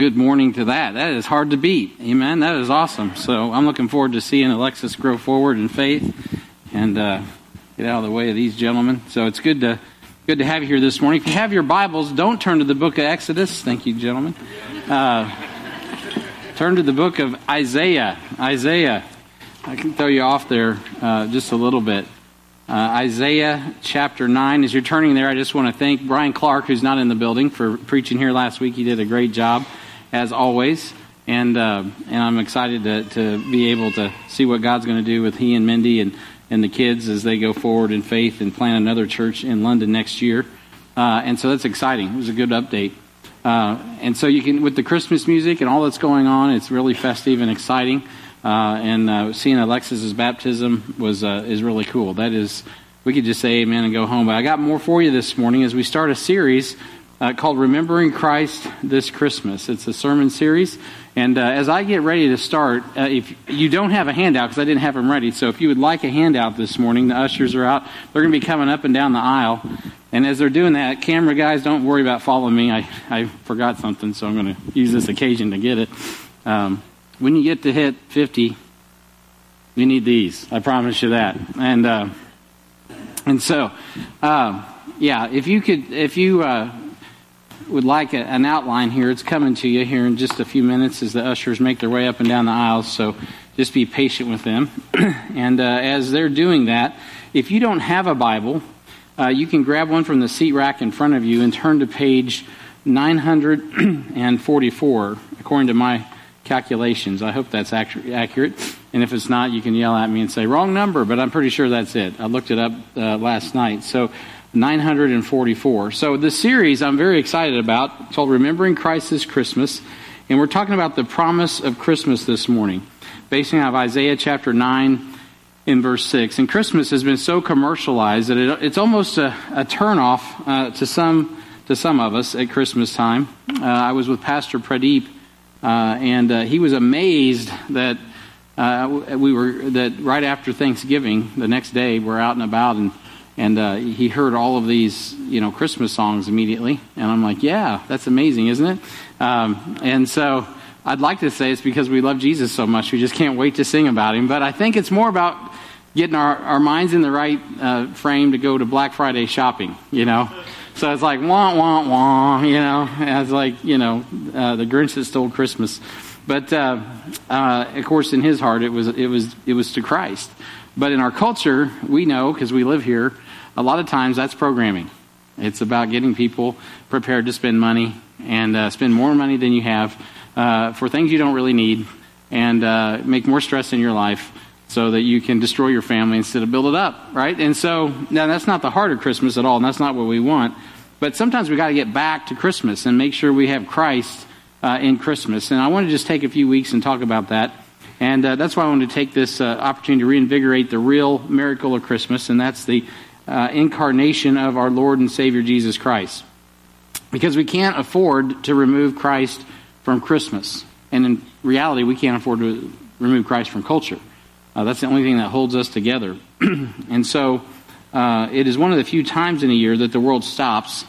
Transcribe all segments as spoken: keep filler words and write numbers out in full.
good morning to that. That is hard to beat. Amen. That is awesome. So I'm looking forward to seeing Alexis grow forward in faith and uh, get out of the way of these gentlemen. So it's good to good to have you here this morning. If you have your Bibles, don't turn to the book of Exodus. Thank you, gentlemen. Uh, turn to the book of Isaiah. Isaiah. I can throw you off there uh, just a little bit. Uh, Isaiah chapter nine. As you're turning there, I just want to thank Brian Clark, who's not in the building, for preaching here last week. He did a great job, as always, and uh, and I'm excited to, to be able to see what God's going to do with he and Mindy and, and the kids as they go forward in faith and plan another church in London next year. Uh, and so that's exciting. It was a good update. Uh, and so you can, with the Christmas music and all that's going on, it's really festive and exciting. Uh, and uh, seeing Alexis's baptism was uh, is really cool. That is, we could just say amen and go home. But I got more for you this morning as we start a series Uh, called Remembering Christ This Christmas. It's a sermon series, and uh, as I get ready to start, uh, if you don't have a handout, because I didn't have them ready, so if you would like a handout this morning, the ushers are out. They're going to be coming up and down the aisle, and as they're doing that, camera guys, don't worry about following me. I, I forgot something, so I'm going to use this occasion to get it. Um, when you get to hit fifty, you need these. I promise you that. And uh, and so, uh, yeah, if you could, if you... Uh, would like a, an outline here. It's coming to you here in just a few minutes as the ushers make their way up and down the aisles, so just be patient with them. And uh, as they're doing that, if you don't have a Bible, uh, you can grab one from the seat rack in front of you and turn to page nine forty-four, according to my calculations. I hope that's ac- accurate. And if it's not, you can yell at me and say, wrong number, but I'm pretty sure that's it. I looked it up uh, last night. So nine forty-four. So the series I'm very excited about, it's called Remembering Christ This Christmas, and we're talking about the promise of Christmas this morning, based on Isaiah chapter nine and verse six. And Christmas has been so commercialized that it, it's almost a, a turnoff uh, to some to some of us at Christmas time. Uh, I was with Pastor Pradeep, uh, and uh, he was amazed that uh, we were that right after Thanksgiving, the next day, we're out and about and. And uh, he heard all of these, you know, Christmas songs immediately. And I'm like, yeah, that's amazing, isn't it? Um, and so I'd like to say it's because we love Jesus so much. We just can't wait to sing about him. But I think it's more about getting our, our minds in the right uh, frame to go to Black Friday shopping, you know. So it's like, wah, wah, wah, you know. It's like, you know, uh, the Grinch that stole Christmas. But, uh, uh, of course, in his heart, it was it was, it was to Christ. But in our culture, we know, because we live here, a lot of times that's programming. It's about getting people prepared to spend money and uh, spend more money than you have uh, for things you don't really need and uh, make more stress in your life so that you can destroy your family instead of build it up, right? And so, now that's not the heart of Christmas at all, and that's not what we want. But sometimes we got to get back to Christmas and make sure we have Christ uh, in Christmas. And I want to just take a few weeks and talk about that. And uh, that's why I wanted to take this uh, opportunity to reinvigorate the real miracle of Christmas, and that's the uh, incarnation of our Lord and Savior Jesus Christ. Because we can't afford to remove Christ from Christmas. And in reality, we can't afford to remove Christ from culture. Uh, that's the only thing that holds us together. And so uh, it is one of the few times in a year that the world stops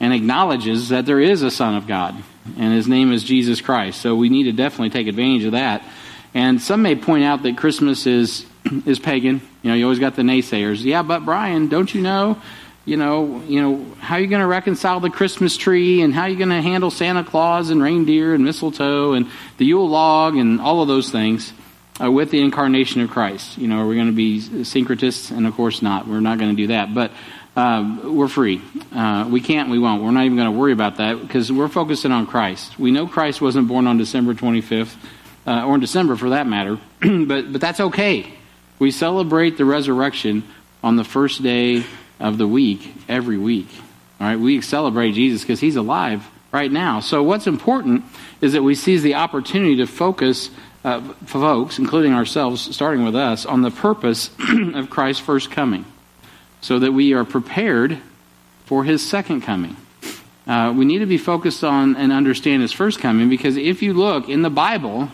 and acknowledges that there is a Son of God, and his name is Jesus Christ. So we need to definitely take advantage of that. And some may point out that Christmas is is pagan. You know, you always got the naysayers. Yeah, but Brian, don't you know, you know, you know, how are you going to reconcile the Christmas tree, and how are you going to handle Santa Claus and reindeer and mistletoe and the Yule log and all of those things uh, with the incarnation of Christ? You know, are we going to be syncretists? And of course not. We're not going to do that. But uh, we're free. Uh, we can't. We won't. We're not even going to worry about that because we're focusing on Christ. We know Christ wasn't born on December twenty-fifth. Uh, or in December for that matter, but but that's okay. We celebrate the resurrection on the first day of the week, every week. All right, we celebrate Jesus because he's alive right now. So what's important is that we seize the opportunity to focus, uh, folks, including ourselves, starting with us, on the purpose of Christ's first coming, so that we are prepared for his second coming. Uh, we need to be focused on and understand his first coming because if you look in the Bible...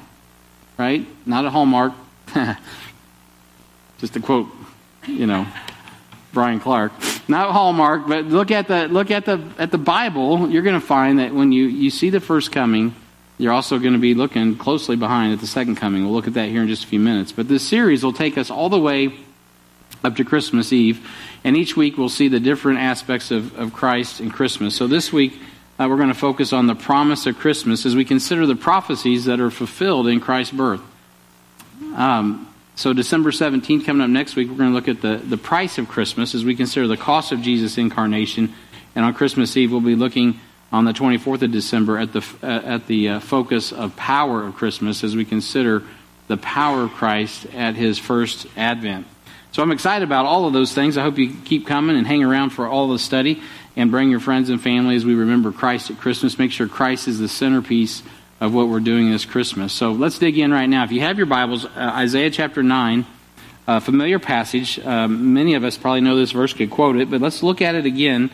Right? Not a hallmark. Just to quote, you know, Brian Clark. Not a hallmark, but look at the look at the at the Bible. You're going to find that when you, you see the first coming, You're also going to be looking closely behind at the second coming. We'll look at that here in just a few minutes. But this series will take us all the way up to Christmas Eve, and each week we'll see the different aspects of, of Christ and Christmas. So this week uh, we're going to focus on the promise of Christmas as we consider the prophecies that are fulfilled in Christ's birth. Um, so December seventeenth, coming up next week, we're going to look at the, the price of Christmas as we consider the cost of Jesus' incarnation. And on Christmas Eve we'll be looking on the twenty-fourth of December at the uh, at the uh, focus of power of Christmas as we consider the power of Christ at his first advent. So I'm excited about all of those things. I hope you keep coming and hang around for all the study, and bring your friends and family as we remember Christ at Christmas. Make sure Christ is the centerpiece of what we're doing this Christmas. So let's dig in right now. If you have your Bibles, uh, Isaiah chapter nine, a uh, familiar passage. Um, many of us probably know this verse, could quote it, but let's look at it again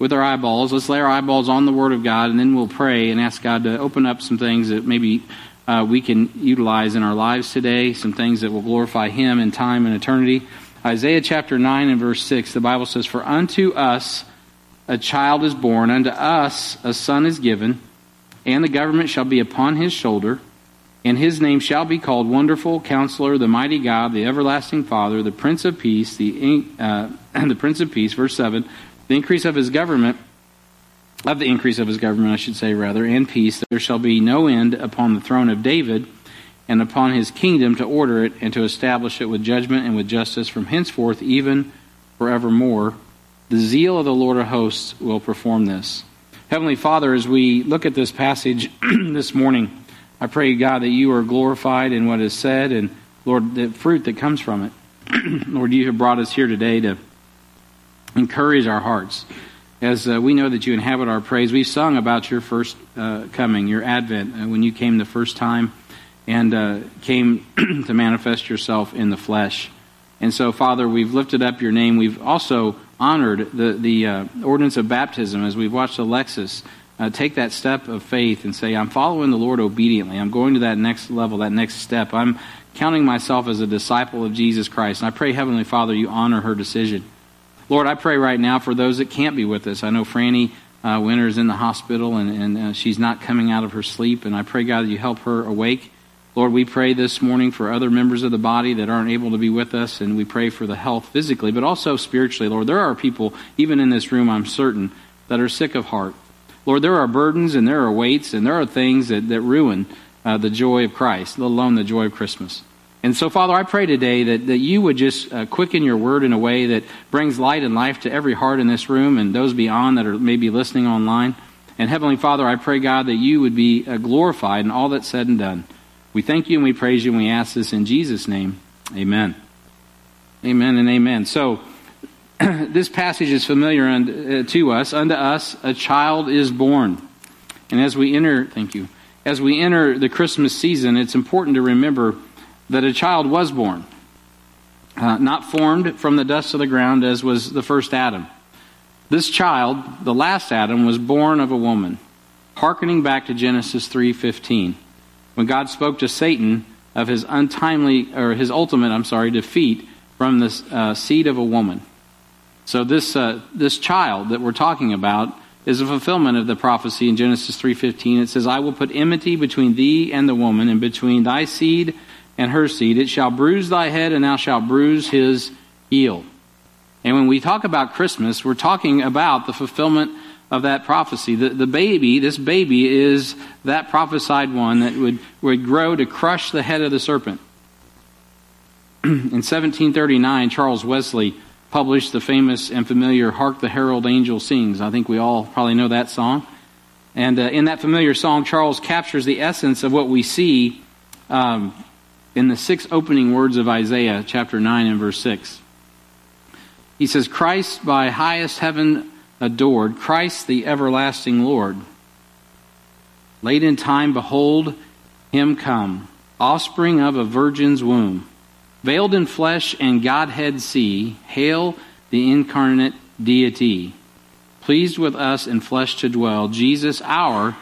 with our eyeballs. Let's lay our eyeballs on the Word of God, and then we'll pray and ask God to open up some things that maybe uh, we can utilize in our lives today, some things that will glorify Him in time and eternity. Isaiah chapter nine and verse six, the Bible says, "For unto us a child is born, unto us a son is given, and the government shall be upon his shoulder, and his name shall be called Wonderful Counselor, the Mighty God, the Everlasting Father, the Prince of Peace, the uh, the Prince of Peace," verse seven, "the increase of his government, of the increase of his government, I should say rather, and peace, there shall be no end upon the throne of David, and upon his kingdom to order it, and to establish it with judgment and with justice from henceforth, even forevermore. The zeal of the Lord of hosts will perform this." Heavenly Father, as we look at this passage this morning, I pray, God, that you are glorified in what is said, and, Lord, the fruit that comes from it. Lord, you have brought us here today to encourage our hearts. As uh, we know that you inhabit our praise, we've sung about your first uh, coming, your advent, uh, when you came the first time and uh, came to manifest yourself in the flesh. And so, Father, we've lifted up your name. We've also honored the, the uh, ordinance of baptism as we've watched Alexis uh, take that step of faith and say, "I'm following the Lord obediently. I'm going to that next level, that next step. I'm counting myself as a disciple of Jesus Christ." And I pray, Heavenly Father, you honor her decision. Lord, I pray right now for those that can't be with us. I know Franny uh, Winter is in the hospital, and, and uh, she's not coming out of her sleep. And I pray, God, that you help her awake. Lord, we pray this morning for other members of the body that aren't able to be with us, and we pray for the health physically, but also spiritually. Lord, there are people, even in this room, I'm certain, that are sick of heart. Lord, there are burdens, and there are weights, and there are things that, that ruin uh, the joy of Christ, let alone the joy of Christmas. And so, Father, I pray today that, that you would just uh, quicken your word in a way that brings light and life to every heart in this room and those beyond that are maybe listening online. And Heavenly Father, I pray, God, that you would be uh, glorified in all that's said and done. We thank you and we praise you and we ask this in Jesus' name. Amen. Amen and amen. So, this passage is familiar unto, uh, to us. Unto us a child is born. And as we enter, thank you, as we enter the Christmas season, it's important to remember that a child was born, uh, not formed from the dust of the ground as was the first Adam. This child, the last Adam, was born of a woman, hearkening back to Genesis three fifteen, when God spoke to Satan of his untimely, or his ultimate, I'm sorry, defeat from the uh, seed of a woman. So this uh, this child that we're talking about is a fulfillment of the prophecy in Genesis three fifteen. It says, "I will put enmity between thee and the woman, and between thy seed and her seed. It shall bruise thy head, and thou shalt bruise his heel." And when we talk about Christmas, we're talking about the fulfillment of that prophecy. The, the baby, this baby, is that prophesied one that would, would grow to crush the head of the serpent. In seventeen thirty-nine, Charles Wesley published the famous and familiar "Hark the Herald Angel Sings." I think we all probably know that song. And uh, in that familiar song, Charles captures the essence of what we see um in the six opening words of Isaiah chapter nine and verse six. He says, "Christ by highest heaven adored, Christ the everlasting Lord. Late in time, behold him come, offspring of a virgin's womb. Veiled in flesh and Godhead see, hail the incarnate deity. Pleased with us in flesh to dwell, Jesus our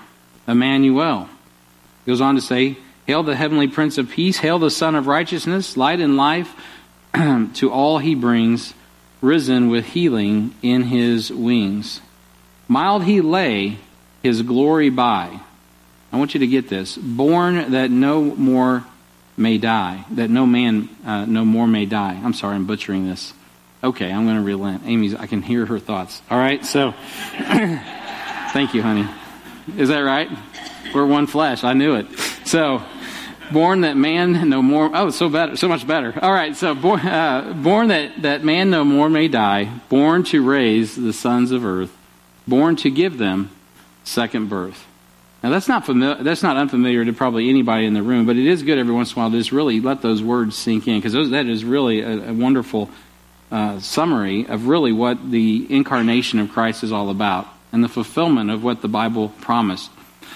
Emmanuel." He goes on to say, "Hail the heavenly Prince of Peace, hail the Son of Righteousness, light and life to all he brings, risen with healing in his wings. Mild he lay, his glory by, I want you to get this. Born that no more may die. That no man uh, no more may die. I'm sorry, I'm butchering this. Okay, I'm going to relent. Amy's, I can hear her thoughts. All right, so... Thank you, honey. Is that right? We're one flesh. I knew it. So... Born that man no more... Oh, so better, so much better. All right, so born, uh, born that, that man no more may die, born to raise the sons of earth, born to give them second birth. Now, that's not familiar, that's not unfamiliar to probably anybody in the room, but it is good every once in a while to just really let those words sink in, because that is really a, a wonderful uh, summary of really what the incarnation of Christ is all about and the fulfillment of what the Bible promised.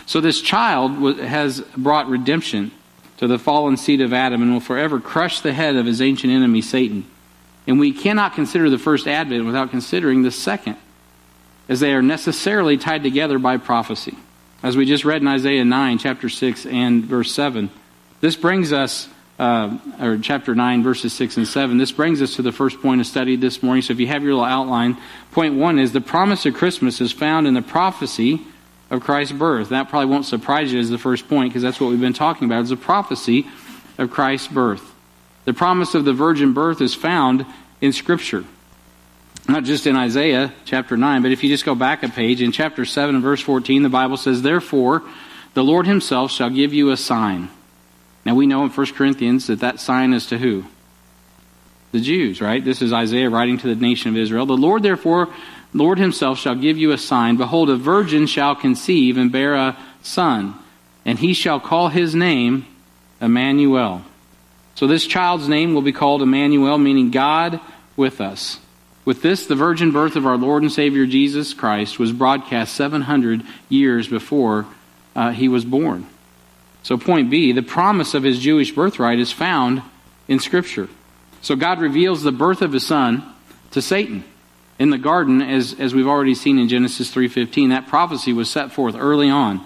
So this child was, has brought redemption to the fallen seed of Adam and will forever crush the head of his ancient enemy, Satan. And we cannot consider the first advent without considering the second, as they are necessarily tied together by prophecy. As we just read in Isaiah nine, chapter six and verse seven, this brings us, uh, or chapter nine, verses six and seven, this brings us to the first point of study this morning. So if you have your little outline, point one is the promise of Christmas is found in the prophecy of Christ's birth. That probably won't surprise you as the first point, because that's what we've been talking about. It's a prophecy of Christ's birth. The promise of the virgin birth is found in Scripture, not just in Isaiah chapter nine, but if you just go back a page, in chapter seven, verse fourteen, the Bible says, "Therefore, the Lord himself shall give you a sign." Now we know in First Corinthians that that sign is to who? The Jews, right? This is Isaiah writing to the nation of Israel. "The Lord therefore... Lord himself shall give you a sign. Behold, a virgin shall conceive and bear a son, and he shall call his name Emmanuel." So this child's name will be called Emmanuel, meaning God with us. With this, the virgin birth of our Lord and Savior Jesus Christ was broadcast seven hundred years before uh, he was born. So point B, the promise of his Jewish birthright is found in Scripture. So God reveals the birth of his son to Satan in the garden, as as we've already seen in Genesis three fifteen, that prophecy was set forth early on.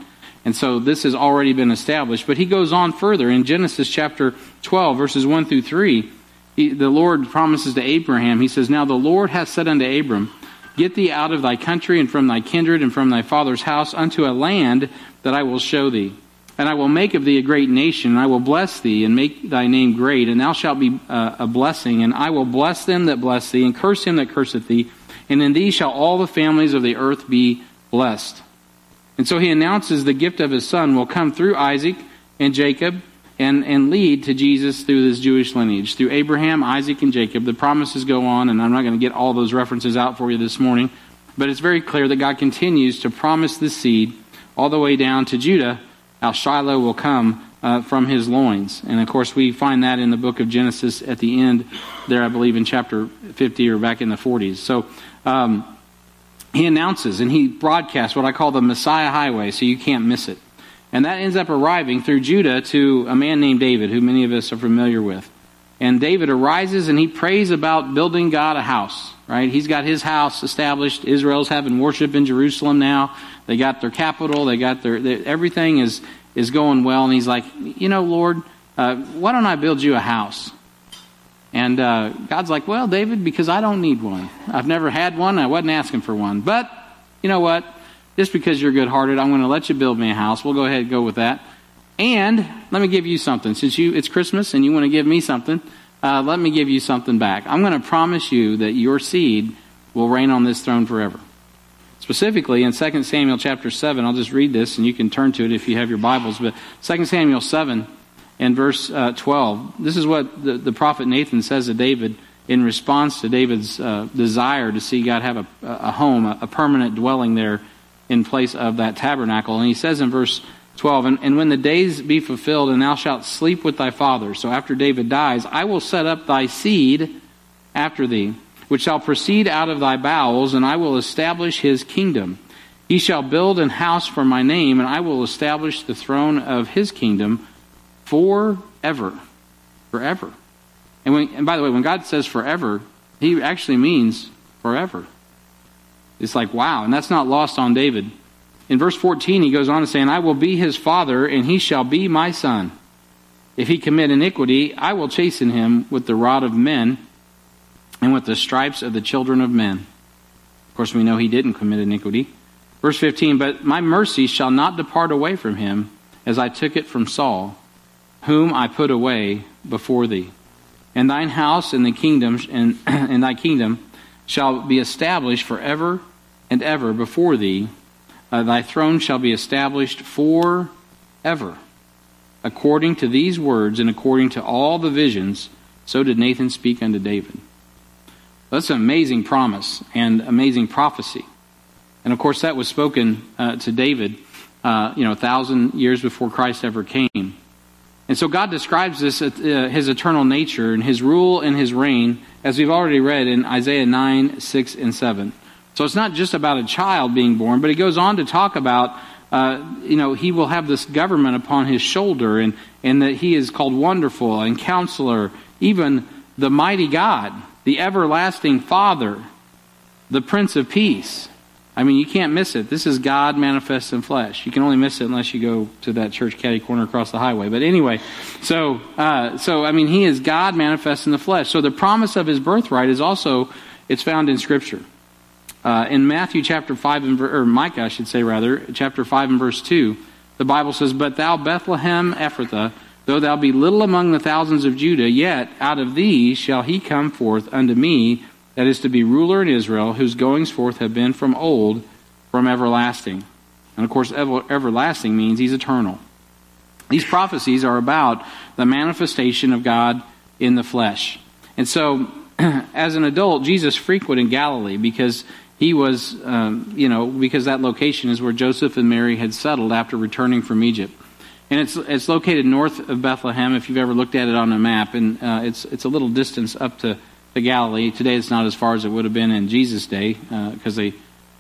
And so this has already been established. But he goes on further in Genesis chapter twelve, verses one through three. He, the Lord promises to Abraham, he says, "Now the Lord hath said unto Abram, Get thee out of thy country and from thy kindred and from thy father's house unto a land that I will show thee. And I will make of thee a great nation, and I will bless thee, and make thy name great, and thou shalt be uh, a blessing. And I will bless them that bless thee, and curse him that curseth thee. And in thee shall all the families of the earth be blessed." And so he announces the gift of his son will come through Isaac and Jacob and, and lead to Jesus through this Jewish lineage. Through Abraham, Isaac, and Jacob, the promises go on, and I'm not going to get all those references out for you this morning, but it's very clear that God continues to promise this seed all the way down to Judah. Al Shiloh will come uh, from his loins. And of course, we find that in the book of Genesis at the end there, I believe in chapter fifty or back in the forties. So, Um, he announces and he broadcasts what I call the Messiah Highway, so you can't miss it. And that ends up arriving through Judah to a man named David, who many of us are familiar with. And David arises and he prays about building God a house, right? He's got his house established. Israel's having worship in Jerusalem now. They got their capital. They got their, their everything is, is going well. And he's like, you know, Lord, uh, why don't I build you a house? And uh, God's like, well, David, because I don't need one. I've never had one. I wasn't asking for one. But you know what? Just because you're good-hearted, I'm going to let you build me a house. We'll go ahead and go with that. And let me give you something. Since you it's Christmas and you want to give me something, uh, let me give you something back. I'm going to promise you that your seed will reign on this throne forever. Specifically, in Second Samuel chapter seven, I'll just read this, and you can turn to it if you have your Bibles. But Second Samuel seven, in verse uh, twelve, this is what the, the prophet Nathan says to David in response to David's uh, desire to see God have a, a home, a, a permanent dwelling there in place of that tabernacle. And he says in verse twelve, and, and when the days be fulfilled, and thou shalt sleep with thy fathers. So after David dies, I will set up thy seed after thee, which shall proceed out of thy bowels, and I will establish his kingdom. He shall build an house for my name, and I will establish the throne of his kingdom forever. Forever. And, when, and by the way, when God says forever, he actually means forever. It's like, wow, and that's not lost on David. In verse fourteen, he goes on to say, and I will be his father, and he shall be my son. If he commit iniquity, I will chasten him with the rod of men and with the stripes of the children of men. Of course, we know he didn't commit iniquity. Verse fifteen, but my mercy shall not depart away from him, as I took it from Saul, whom I put away before thee. And thine house and the kingdom and, and thy kingdom shall be established forever and ever before thee. Uh, thy throne shall be established forever. According to these words and according to all the visions, so did Nathan speak unto David." That's an amazing promise and amazing prophecy. And of course that was spoken uh, to David uh, you know, a thousand years before Christ ever came. And so God describes this, uh, his eternal nature and his rule and his reign, as we've already read in Isaiah nine, six, and seven. So it's not just about a child being born, but he goes on to talk about, uh, you know, he will have this government upon his shoulder, and, and that he is called Wonderful and Counselor, even the Mighty God, the Everlasting Father, the Prince of Peace. I mean, you can't miss it. This is God manifest in flesh. You can only miss it unless you go to that church catty corner across the highway. But anyway, so, uh, so I mean, he is God manifest in the flesh. So the promise of his birthright is also, it's found in Scripture. Uh, in Matthew chapter five, and ver- or Micah, I should say rather, chapter five and verse two, the Bible says, "But thou Bethlehem Ephrathah, though thou be little among the thousands of Judah, yet out of thee shall he come forth unto me, that is to be ruler in Israel, whose goings forth have been from old, from everlasting." And of course, ever, everlasting means he's eternal. These prophecies are about the manifestation of God in the flesh. And so, as an adult, Jesus frequented Galilee because he was, um, you know, because that location is where Joseph and Mary had settled after returning from Egypt. And it's it's located north of Bethlehem, if you've ever looked at it on a map. And uh, it's it's a little distance up to to Galilee. Today it's not as far as it would have been in Jesus' day, because uh,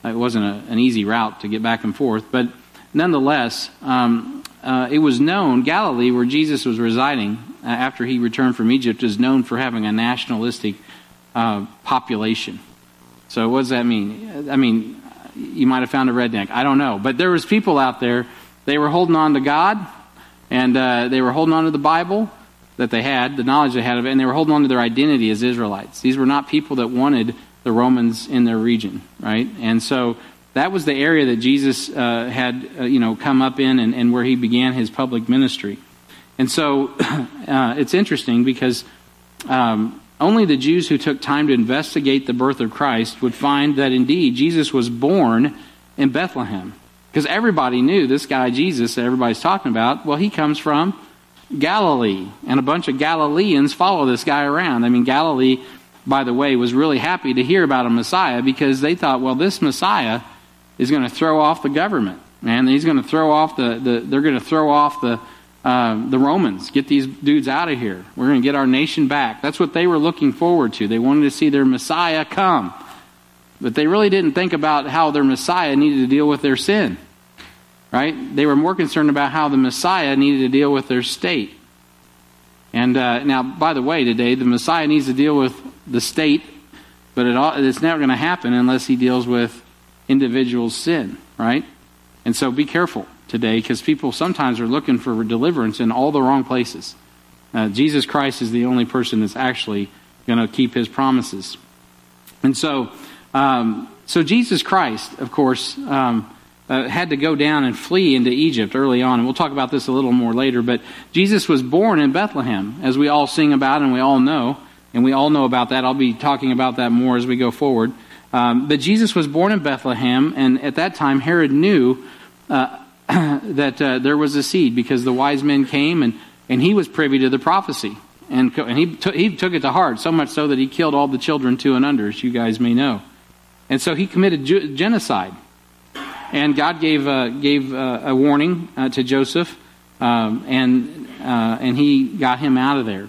it wasn't a, an easy route to get back and forth. But nonetheless, um, uh, it was known, Galilee, where Jesus was residing uh, after he returned from Egypt, is known for having a nationalistic uh, population. So what does that mean? I mean, you might have found a redneck. I don't know. But there was people out there, they were holding on to God, and uh, they were holding on to the Bible, that they had, the knowledge they had of it, and they were holding on to their identity as Israelites. These were not people that wanted the Romans in their region, right? And so that was the area that Jesus uh, had, uh, you know, come up in, and, and where he began his public ministry. And so uh, it's interesting because um, only the Jews who took time to investigate the birth of Christ would find that indeed Jesus was born in Bethlehem, because everybody knew this guy Jesus that everybody's talking about. Well, he comes from Galilee, and a bunch of Galileans follow this guy around. I mean, Galilee, by the way, was really happy to hear about a Messiah, because they thought, well, this Messiah is going to throw off the government, man. He's going to throw off the, the they're going to throw off the uh, the Romans. Get these dudes out of here. We're going to get our nation back. That's what they were looking forward to. They wanted to see their Messiah come, but they really didn't think about how their Messiah needed to deal with their sin. Right? They were more concerned about how the Messiah needed to deal with their state. And uh, now, by the way, today, the Messiah needs to deal with the state, but it all, it's never going to happen unless he deals with individual sin, right? And so be careful today, because people sometimes are looking for deliverance in all the wrong places. Uh, Jesus Christ is the only person that's actually going to keep his promises. And so, um, so Jesus Christ, of course... Um, Uh, had to go down and flee into Egypt early on. And we'll talk about this a little more later. But Jesus was born in Bethlehem, as we all sing about and we all know. And we all know about that. I'll be talking about that more as we go forward. Um, but Jesus was born in Bethlehem. And at that time, Herod knew uh, that uh, there was a seed, because the wise men came and, and he was privy to the prophecy. And, and he, t- he took it to heart, so much so that he killed all the children two and under, as you guys may know. And so he committed ju- genocide. And God gave uh, gave uh, a warning uh, to Joseph, um, and uh, and he got him out of there,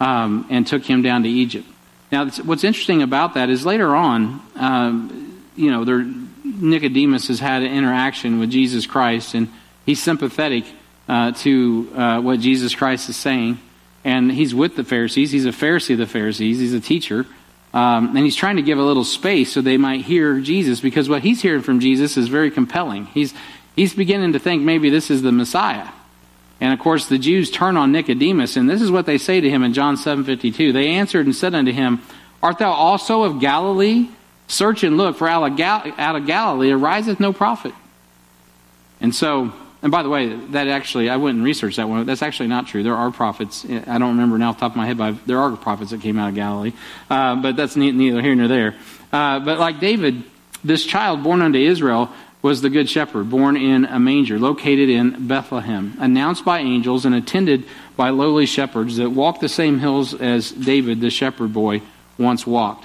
um, and took him down to Egypt. Now, what's interesting about that is later on, um, you know, there, Nicodemus has had an interaction with Jesus Christ, and he's sympathetic uh, to uh, what Jesus Christ is saying, and he's with the Pharisees. He's a Pharisee of the Pharisees. He's a teacher. Um, and he's trying to give a little space so they might hear Jesus, because what he's hearing from Jesus is very compelling. He's he's beginning to think maybe this is the Messiah. And of course the Jews turn on Nicodemus, and this is what they say to him in John seven fifty-two. "They answered and said unto him, Art thou also of Galilee? Search and look, for out of Galilee ariseth no prophet." And so And by the way, that actually, I wouldn't research that one. That's actually not true. There are prophets. I don't remember now off the top of my head, but there are prophets that came out of Galilee. Uh, but that's neither here nor there. Uh, but like David, this child born unto Israel was the good shepherd, born in a manger, located in Bethlehem, announced by angels and attended by lowly shepherds that walked the same hills as David, the shepherd boy, once walked.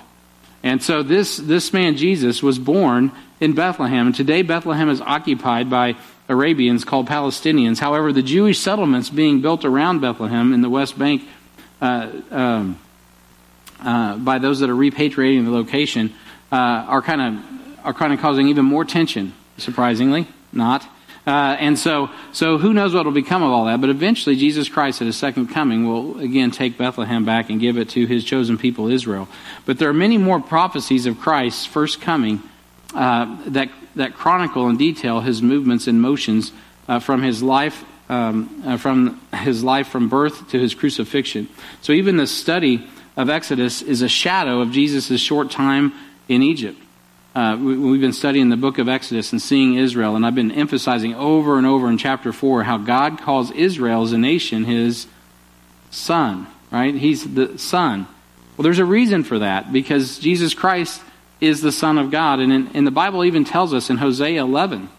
And so this, this man, Jesus, was born in Bethlehem. And today Bethlehem is occupied by Arabians called Palestinians. However, the Jewish settlements being built around Bethlehem in the West Bank uh, um, uh, by those that are repatriating the location uh, are kind of are kind of causing even more tension, surprisingly, not. Uh, and so, so who knows what will become of all that, but eventually Jesus Christ at his second coming will again take Bethlehem back and give it to his chosen people, Israel. But there are many more prophecies of Christ's first coming uh, that that chronicle in detail his movements and motions uh, from his life, um, uh, from his life from birth to his crucifixion. So even the study of Exodus is a shadow of Jesus' short time in Egypt. Uh, we, we've been studying the book of Exodus and seeing Israel, and I've been emphasizing over and over in chapter four how God calls Israel as a nation his son, right? He's the son. Well, there's a reason for that, because Jesus Christ is the Son of God. And, in, and the Bible even tells us in Hosea eleven,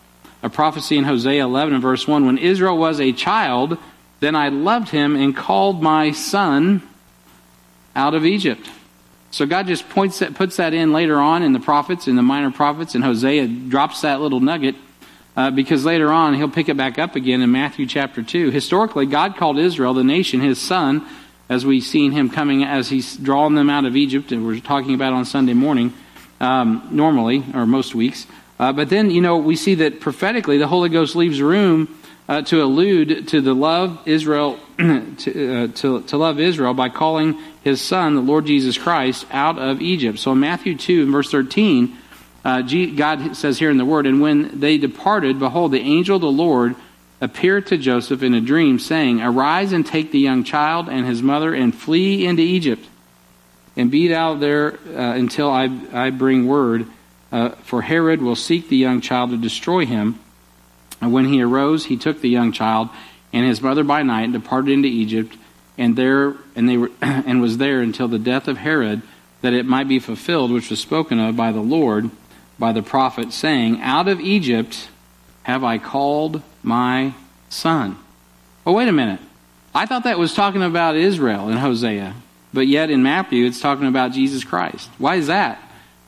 a prophecy in Hosea eleven and verse one, when Israel was a child, then I loved him and called my son out of Egypt. So God just points that, puts that in later on in the prophets, in the minor prophets, and Hosea drops that little nugget uh, because later on he'll pick it back up again in Matthew chapter two. Historically, God called Israel, the nation, his son, as we've seen him coming, as he's drawing them out of Egypt, and we're talking about on Sunday morning, um, normally, or most weeks. Uh, but then, you know, we see that prophetically the Holy Ghost leaves room uh, to allude to the love Israel, to, uh, to, to love Israel by calling his son, the Lord Jesus Christ, out of Egypt. So in Matthew two and verse thirteen, uh, God says here in the Word, and when they departed, behold, the angel of the Lord appeared to Joseph in a dream, saying, arise and take the young child and his mother and flee into Egypt, and be it out there uh, until I, I bring word, uh, for Herod will seek the young child to destroy him. And when he arose, he took the young child and his mother by night and departed into Egypt, and there and they were and was there until the death of Herod, that it might be fulfilled which was spoken of by the Lord by the prophet, saying, out of Egypt have I called my son. Oh, wait a minute. I thought that was talking about Israel in Hosea, but yet in Matthew it's talking about Jesus Christ. Why is that?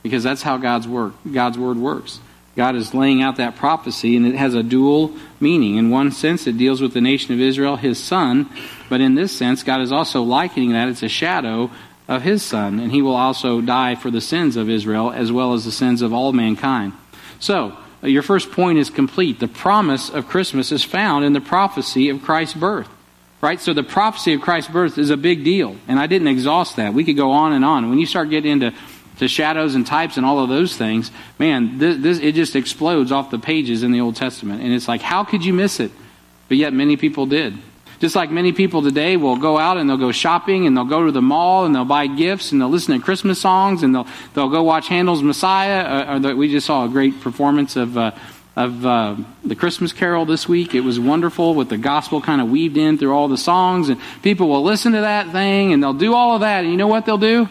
Because that's how God's work God's word works. God is laying out that prophecy, and it has a dual meaning. In one sense, it deals with the nation of Israel, his son. But in this sense, God is also likening that it's a shadow of his son, and he will also die for the sins of Israel as well as the sins of all mankind. So, your first point is complete. The promise of Christmas is found in the prophecy of Christ's birth. Right? So the prophecy of Christ's birth is a big deal, and I didn't exhaust that. We could go on and on. When you start getting into to shadows and types and all of those things, man, this, this it just explodes off the pages in the Old Testament. And it's like, how could you miss it? But yet many people did. Just like many people today will go out and they'll go shopping and they'll go to the mall and they'll buy gifts and they'll listen to Christmas songs and they'll they'll go watch Handel's Messiah. Or, or the, we just saw a great performance of uh, of uh, the Christmas Carol this week. It was wonderful with the gospel kind of weaved in through all the songs. And people will listen to that thing and they'll do all of that. And you know what they'll do?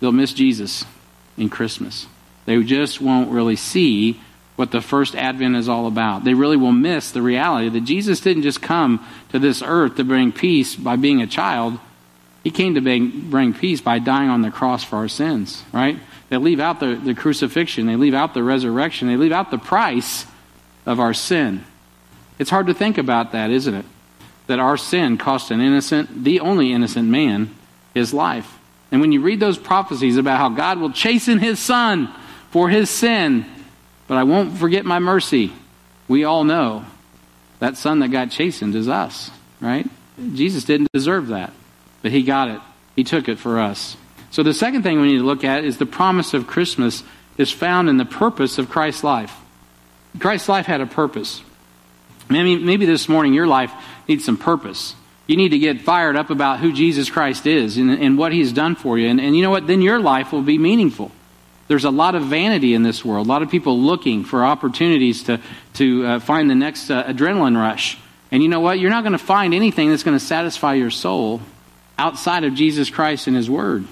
They'll miss Jesus in Christmas. They just won't really see what the first advent is all about. They really will miss the reality that Jesus didn't just come to this earth to bring peace by being a child. He came to bring peace by dying on the cross for our sins, right? They leave out the, the crucifixion. They leave out the resurrection. They leave out the price of our sin. It's hard to think about that, isn't it? That our sin cost an innocent, the only innocent man, his life. And when you read those prophecies about how God will chasten his son for his sin, but I won't forget my mercy, we all know that son that got chastened is us, right? Jesus didn't deserve that, but he got it. He took it for us. So the second thing we need to look at is the promise of Christmas is found in the purpose of Christ's life. Christ's life had a purpose. Maybe, maybe this morning your life needs some purpose. You need to get fired up about who Jesus Christ is and, and what he's done for you. And, and you know what? Then your life will be meaningful. There's a lot of vanity in this world. A lot of people looking for opportunities to, to uh, find the next uh, adrenaline rush. And you know what? You're not going to find anything that's going to satisfy your soul outside of Jesus Christ and His Word.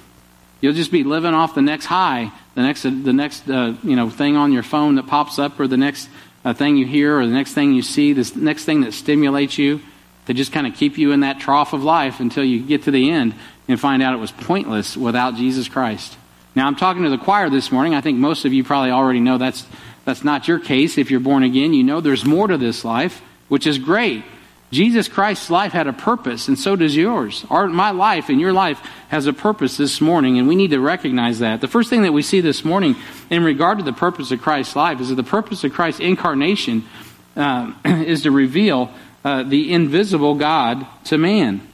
You'll just be living off the next high, the next uh, the next uh, you know thing on your phone that pops up, or the next uh, thing you hear, or the next thing you see, this next thing that stimulates you to just kind of keep you in that trough of life until you get to the end and find out it was pointless without Jesus Christ. Now, I'm talking to the choir this morning. I think most of you probably already know that's that's not your case. If you're born again, you know there's more to this life, which is great. Jesus Christ's life had a purpose, and so does yours. Our, my life and your life has a purpose this morning, and we need to recognize that. The first thing that we see this morning in regard to the purpose of Christ's life is that the purpose of Christ's incarnation uh, is to reveal uh, the invisible God to man.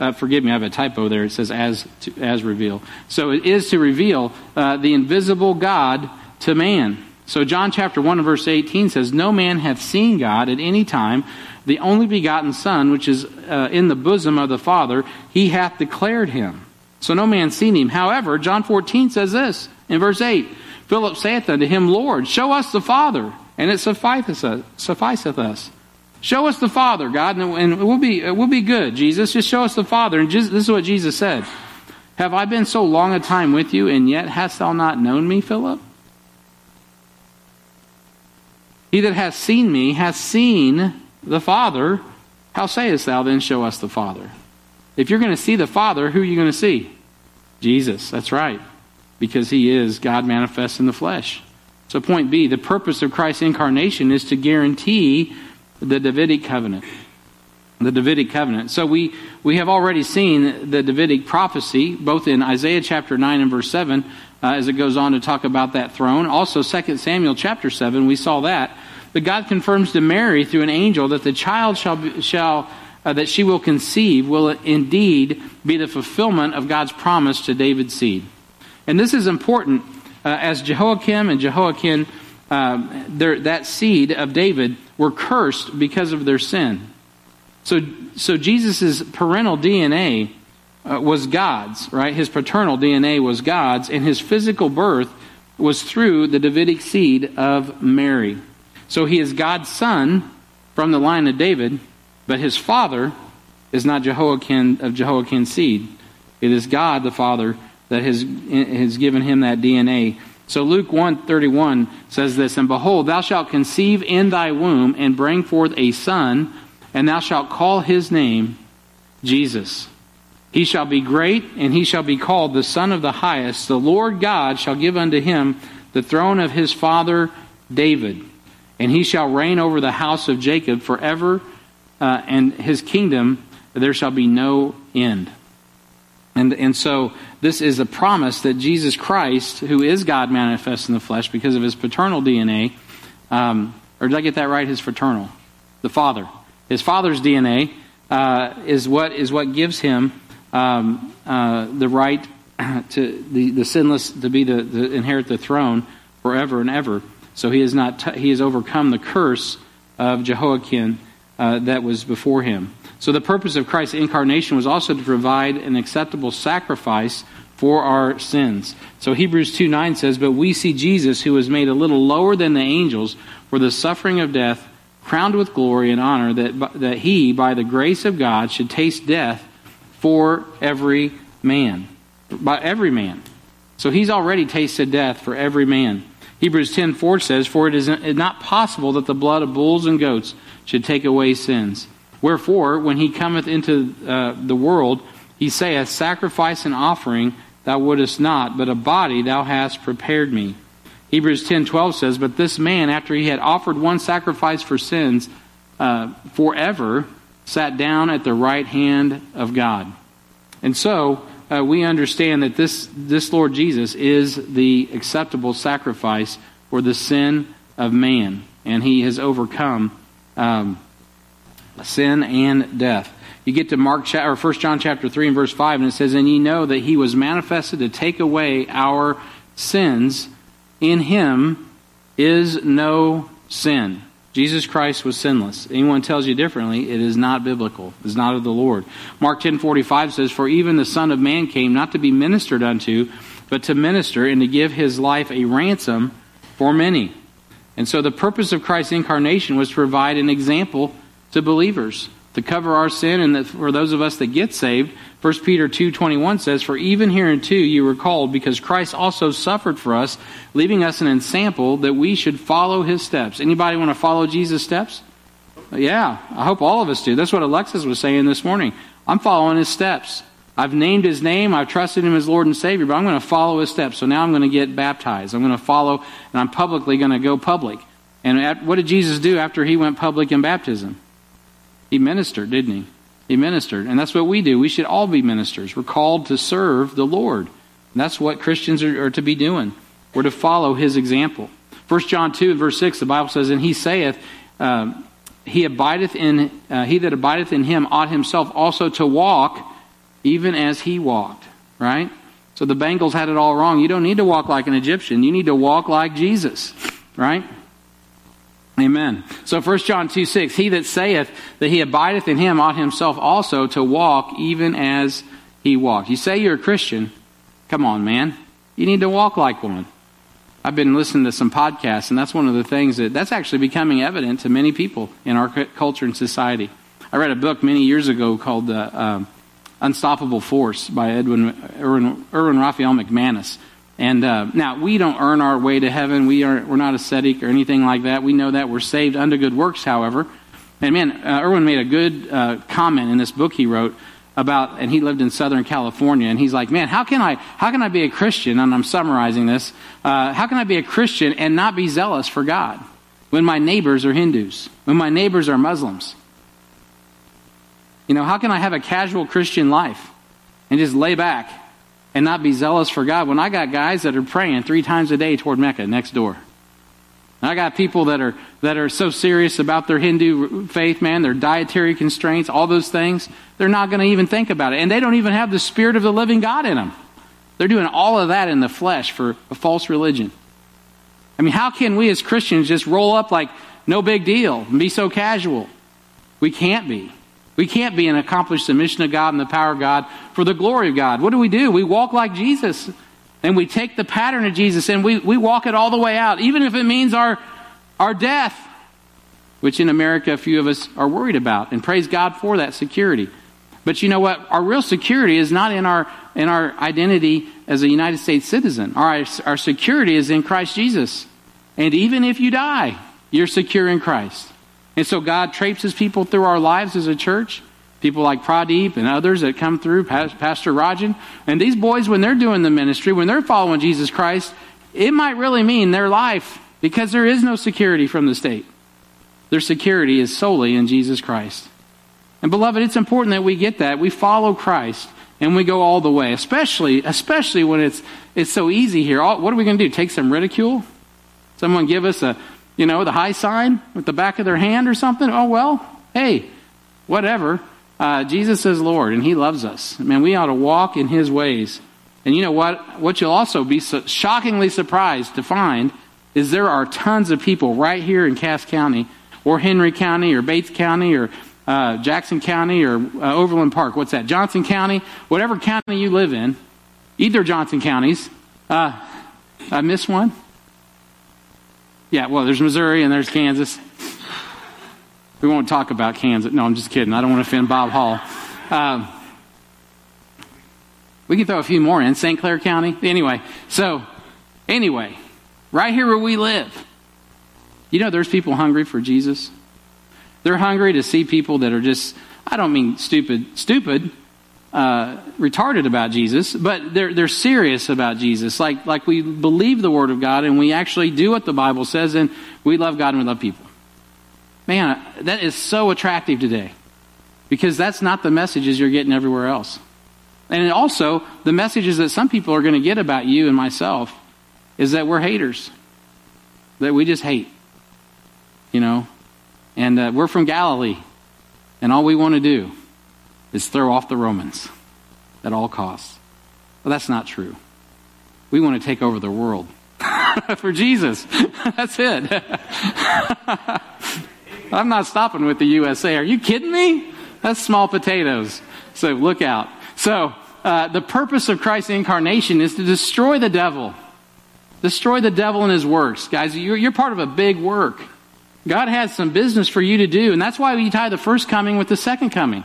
Uh, forgive me, I have a typo there. It says as to, as reveal. So it is to reveal uh, the invisible God to man. So John chapter one and verse eighteen says, "No man hath seen God at any time. The only begotten Son, which is uh, in the bosom of the Father, He hath declared Him." So no man seen Him. However, John fourteen says this in verse eight, "Philip saith unto Him, Lord, show us the Father, and it sufficeth us. Sufficeth us. Show us the Father, God, and we'll be we'll be good. Jesus, just show us the Father." And just, this is what Jesus said: "Have I been so long a time with you, and yet hast thou not known me, Philip? He that hath seen me hath seen the Father. How sayest thou then, show us the Father?" If you're going to see the Father, who are you going to see? Jesus. That's right. Because He is God manifest in the flesh. So point B, the purpose of Christ's incarnation is to guarantee the Davidic covenant. The Davidic covenant. So we, we have already seen the Davidic prophecy, both in Isaiah chapter nine and verse seven, uh, as it goes on to talk about that throne. Also Second Samuel chapter seven, we saw that. But God confirms to Mary through an angel that the child shall be, shall uh, that she will conceive will indeed be the fulfillment of God's promise to David's seed. And this is important uh, as Jehoiakim and Jehoiachin, uh, their, that seed of David, were cursed because of their sin. So, so Jesus' parental D N A uh, was God's, right? His paternal D N A was God's, and His physical birth was through the Davidic seed of Mary. So He is God's Son from the line of David, but His father is not Jehoiakim of Jehoiakim's seed. It is God the Father that has, has given Him that D N A. So Luke one thirty-one says this, "And behold, thou shalt conceive in thy womb, and bring forth a son, and thou shalt call his name Jesus. He shall be great, and he shall be called the Son of the Highest. The Lord God shall give unto him the throne of his father David. And he shall reign over the house of Jacob forever, uh, and his kingdom there shall be no end." And and so this is a promise that Jesus Christ, who is God manifest in the flesh because of His paternal D N A, um, or did I get that right? His fraternal, the Father, His Father's D N A uh, is what is what gives Him um, uh, the right to the, the sinless to be the, the inherit the throne forever and ever. So he has not t- he has overcome the curse of Jehoiakim uh, that was before him. So the purpose of Christ's incarnation was also to provide an acceptable sacrifice for our sins. So Hebrews two nine says, "But we see Jesus, who was made a little lower than the angels for the suffering of death, crowned with glory and honor, that that he, by the grace of God, should taste death for every man." By every man. So he's already tasted death for every man. Hebrews ten four says, "For it is not possible that the blood of bulls and goats should take away sins. Wherefore, when he cometh into uh, the world, he saith, Sacrifice and offering thou wouldest not, but a body thou hast prepared me." Hebrews ten twelve says, "But this man, after he had offered one sacrifice for sins uh, forever, sat down at the right hand of God." And so Uh, we understand that this, this Lord Jesus is the acceptable sacrifice for the sin of man. And He has overcome um, sin and death. You get to Mark cha- or First John chapter three and verse five, and it says, "And ye know that He was manifested to take away our sins. In Him is no sin." Jesus Christ was sinless. Anyone tells you differently, it is not biblical. It is not of the Lord. Mark ten forty-five says, "For even the Son of Man came not to be ministered unto, but to minister and to give his life a ransom for many." And so the purpose of Christ's incarnation was to provide an example to believers, to cover our sin, and that for those of us that get saved, First Peter two twenty-one says, "For even hereunto you were called, because Christ also suffered for us, leaving us an ensample that we should follow his steps." Anybody want to follow Jesus' steps? Yeah, I hope all of us do. That's what Alexis was saying this morning. I'm following his steps. I've named his name. I've trusted him as Lord and Savior, but I'm going to follow his steps. So now I'm going to get baptized. I'm going to follow, and I'm publicly going to go public. And at, what did Jesus do after he went public in baptism? He ministered, didn't he? He ministered. And that's what we do. We should all be ministers. We're called to serve the Lord. And that's what Christians are, are to be doing. We're to follow his example. First John two, verse six, the Bible says, "And he saith, uh, he abideth in uh, he that abideth in him ought himself also to walk, even as he walked," right? So the Bengals had it all wrong. You don't need to walk like an Egyptian. You need to walk like Jesus, right? Amen. So First John two six, "He that saith that he abideth in him ought himself also to walk even as he walked." You say you're a Christian. Come on, man. You need to walk like one. I've been listening to some podcasts, and that's one of the things that that's actually becoming evident to many people in our culture and society. I read a book many years ago called the... Uh, um, Unstoppable Force by Edwin Irwin, Irwin Raphael McManus. And uh, now, we don't earn our way to heaven. We are, we're not ascetic or anything like that. We know that we're saved unto good works, however. And man, uh, Irwin made a good uh, comment in this book he wrote about, and he lived in Southern California, and he's like, man, how can I, how can I be a Christian, and I'm summarizing this, uh, how can I be a Christian and not be zealous for God when my neighbors are Hindus, when my neighbors are Muslims? You know, how can I have a casual Christian life and just lay back and not be zealous for God when I got guys that are praying three times a day toward Mecca next door? And I got people that are that are so serious about their Hindu faith, man, their dietary constraints, all those things, they're not going to even think about it. And they don't even have the Spirit of the living God in them. They're doing all of that in the flesh for a false religion. I mean, how can we as Christians just roll up like no big deal and be so casual? We can't be. We can't be an accomplished submission to God and the power of God for the glory of God. What do we do? We walk like Jesus, and we take the pattern of Jesus, and we, we walk it all the way out, even if it means our, our death, which in America a few of us are worried about, and praise God for that security. But you know what? Our real security is not in our in our identity as a United States citizen. Our, our security is in Christ Jesus. And even if you die, you're secure in Christ. And so God traipses people through our lives as a church, people like Pradeep and others that come through, Pastor Rajan. And these boys, when they're doing the ministry, when they're following Jesus Christ, it might really mean their life, because there is no security from the state. Their security is solely in Jesus Christ. And beloved, it's important that we get that. We follow Christ and we go all the way, especially especially when it's it's so easy here. What are we going to do? Take some ridicule? Someone give us a... You know, the high sign with the back of their hand or something? Oh, well, hey, whatever. Uh, Jesus is Lord, and he loves us. Man, we ought to walk in his ways. And you know what? What you'll also be so shockingly surprised to find is there are tons of people right here in Cass County or Henry County or Bates County or uh, Jackson County or uh, Overland Park. What's that? Johnson County? Whatever county you live in, either Johnson counties. Uh, I missed one. Yeah, well, there's Missouri and there's Kansas. We won't talk about Kansas. No, I'm just kidding. I don't want to offend Bob Hall. Um, we can throw a few more in. Saint Clair County. Anyway, so, anyway, right here where we live, you know there's people hungry for Jesus. They're hungry to see people that are just, I don't mean stupid, stupid, Uh, retarded about Jesus, but they're they're serious about Jesus. Like like we believe the Word of God, and we actually do what the Bible says, and we love God and we love people. Man, that is so attractive today, because that's not the messages you're getting everywhere else. And also, the messages that some people are going to get about you and myself is that we're haters, that we just hate, you know, and uh, we're from Galilee, and all we want to do is throw off the Romans at all costs. Well, that's not true. We want to take over the world for Jesus. That's it. I'm not stopping with the U S A. Are you kidding me? That's small potatoes. So look out. So uh, the purpose of Christ's incarnation is to destroy the devil. Destroy the devil and his works. Guys, you're, you're part of a big work. God has some business for you to do, and that's why we tie the first coming with the second coming.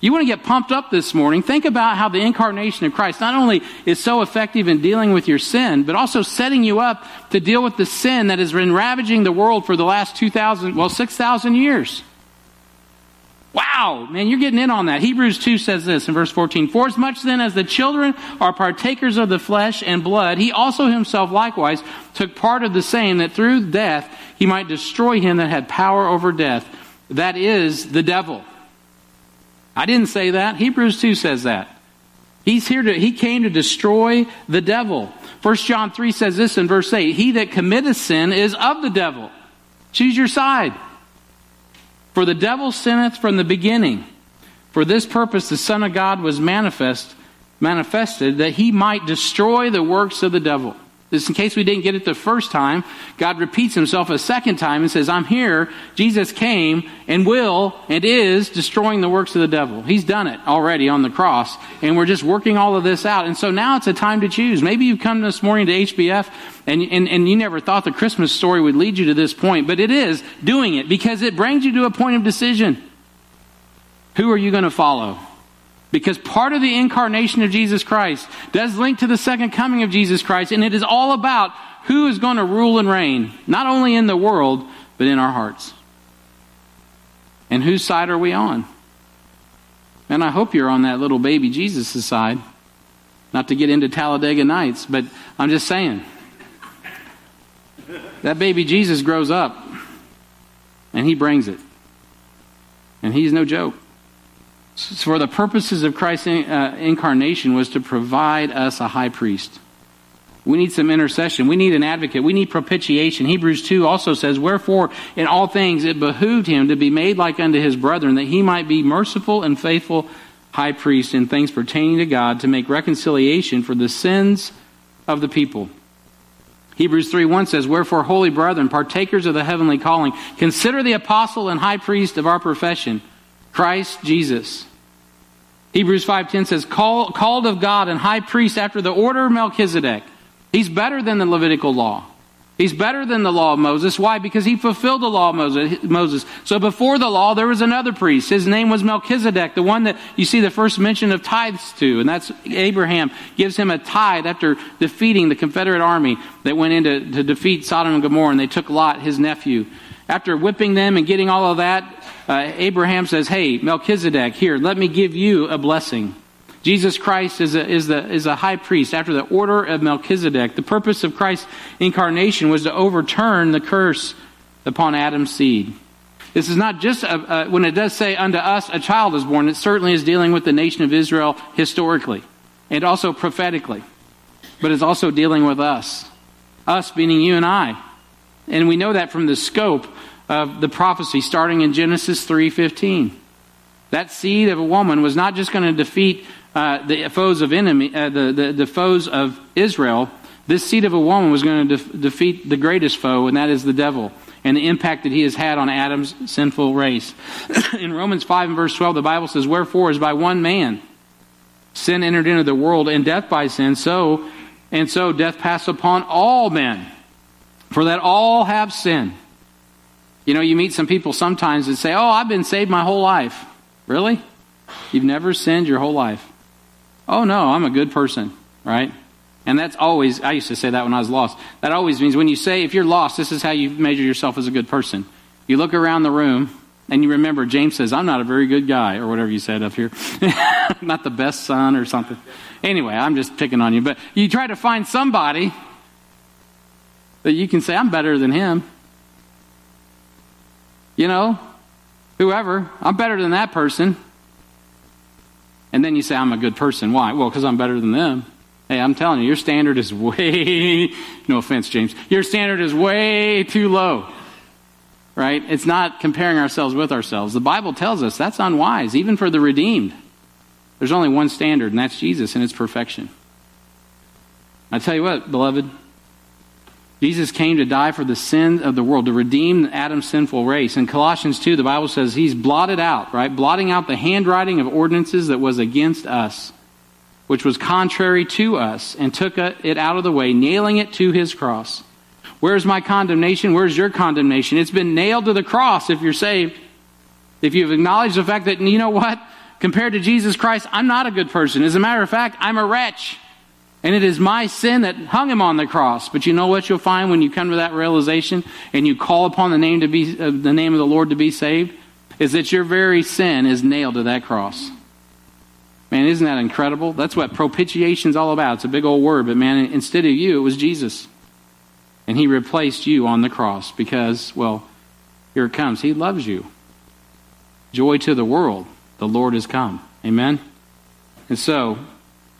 You want to get pumped up this morning, think about how the incarnation of Christ not only is so effective in dealing with your sin, but also setting you up to deal with the sin that has been ravaging the world for the last two thousand, well, six thousand years. Wow, man, you're getting in on that. Hebrews two says this in verse fourteen, "For as much then as the children are partakers of the flesh and blood, he also himself likewise took part of the same, that through death he might destroy him that had power over death, that is, the devil." I didn't say that. Hebrews two says that. He's here to, he came to destroy the devil. First John three says this in verse eight, "He that committeth sin is of the devil." Choose your side. "For the devil sinneth from the beginning. For this purpose the Son of God was manifest, manifested, that he might destroy the works of the devil." Just in case we didn't get it the first time, God repeats himself a second time and says, I'm here, Jesus came and will and is destroying the works of the devil. He's done it already on the cross, and we're just working all of this out. And so now it's a time to choose. Maybe you've come this morning to H B F and, and, and you never thought the Christmas story would lead you to this point, but it is doing it because it brings you to a point of decision. Who are you going to follow? Because part of the incarnation of Jesus Christ does link to the second coming of Jesus Christ, and it is all about who is going to rule and reign, not only in the world, but in our hearts. And whose side are we on? And I hope you're on that little baby Jesus' side. Not to get into Talladega Nights, but I'm just saying. That baby Jesus grows up, and he brings it. And he's no joke. So for the purposes of Christ's uh, incarnation was to provide us a high priest. We need some intercession. We need an advocate. We need propitiation. Hebrews two also says, "Wherefore in all things it behooved him to be made like unto his brethren, that he might be merciful and faithful high priest in things pertaining to God, to make reconciliation for the sins of the people." Hebrews three one says, "Wherefore, holy brethren, partakers of the heavenly calling, consider the apostle and high priest of our profession, Christ Jesus." Hebrews five ten says, Call, called of God and high priest after the order of Melchizedek. He's better than the Levitical law. He's better than the law of Moses. Why? Because he fulfilled the law of Moses. So before the law, there was another priest. His name was Melchizedek, the one that you see the first mention of tithes to. And that's Abraham gives him a tithe after defeating the Confederate army that went in to, to defeat Sodom and Gomorrah. And they took Lot, his nephew. After whipping them and getting all of that, uh, Abraham says, "Hey, Melchizedek, here, let me give you a blessing." Jesus Christ is a, is the, is a high priest after the order of Melchizedek. The purpose of Christ's incarnation was to overturn the curse upon Adam's seed. This is not just, a, a, when it does say unto us a child is born, it certainly is dealing with the nation of Israel historically and also prophetically. But it's also dealing with us. Us meaning you and I. And we know that from the scope of the prophecy starting in Genesis three fifteen. That seed of a woman was not just going to defeat uh, the foes of enemy, uh, the, the, the foes of Israel. This seed of a woman was going to def- defeat the greatest foe, and that is the devil, and the impact that he has had on Adam's sinful race. In Romans five and verse twelve, the Bible says, "Wherefore is by one man sin entered into the world, and death by sin, so and so death passed upon all men, for that all have sinned." You know, you meet some people sometimes that say, "Oh, I've been saved my whole life." Really? You've never sinned your whole life? "Oh, no, I'm a good person," right? And that's always, I used to say that when I was lost. That always means when you say, if you're lost, this is how you measure yourself as a good person. You look around the room and you remember, James says, "I'm not a very good guy," or whatever you said up here. Not the best son or something. Anyway, I'm just picking on you. But you try to find somebody that you can say, "I'm better than him." You know, whoever, "I'm better than that person." And then you say, "I'm a good person." Why? Well, because I'm better than them. Hey, I'm telling you, your standard is way, no offense, James, your standard is way too low, right? It's not comparing ourselves with ourselves. The Bible tells us that's unwise, even for the redeemed. There's only one standard, and that's Jesus and his perfection. I tell you what, beloved, Jesus came to die for the sin of the world, to redeem Adam's sinful race. In Colossians two, the Bible says he's blotted out, right? Blotting out the handwriting of ordinances that was against us, which was contrary to us, and took it out of the way, nailing it to his cross. Where's my condemnation? Where's your condemnation? It's been nailed to the cross if you're saved. If you've acknowledged the fact that, you know what? Compared to Jesus Christ, I'm not a good person. As a matter of fact, I'm a wretch. And it is my sin that hung him on the cross. But you know what you'll find when you come to that realization and you call upon the name to be uh, the name of the Lord to be saved, is that your very sin is nailed to that cross. Man, isn't that incredible? That's what propitiation's all about. It's a big old word, but man, instead of you, it was Jesus. And he replaced you on the cross because, well, here it comes. He loves you. Joy to the world. The Lord has come. Amen? And so,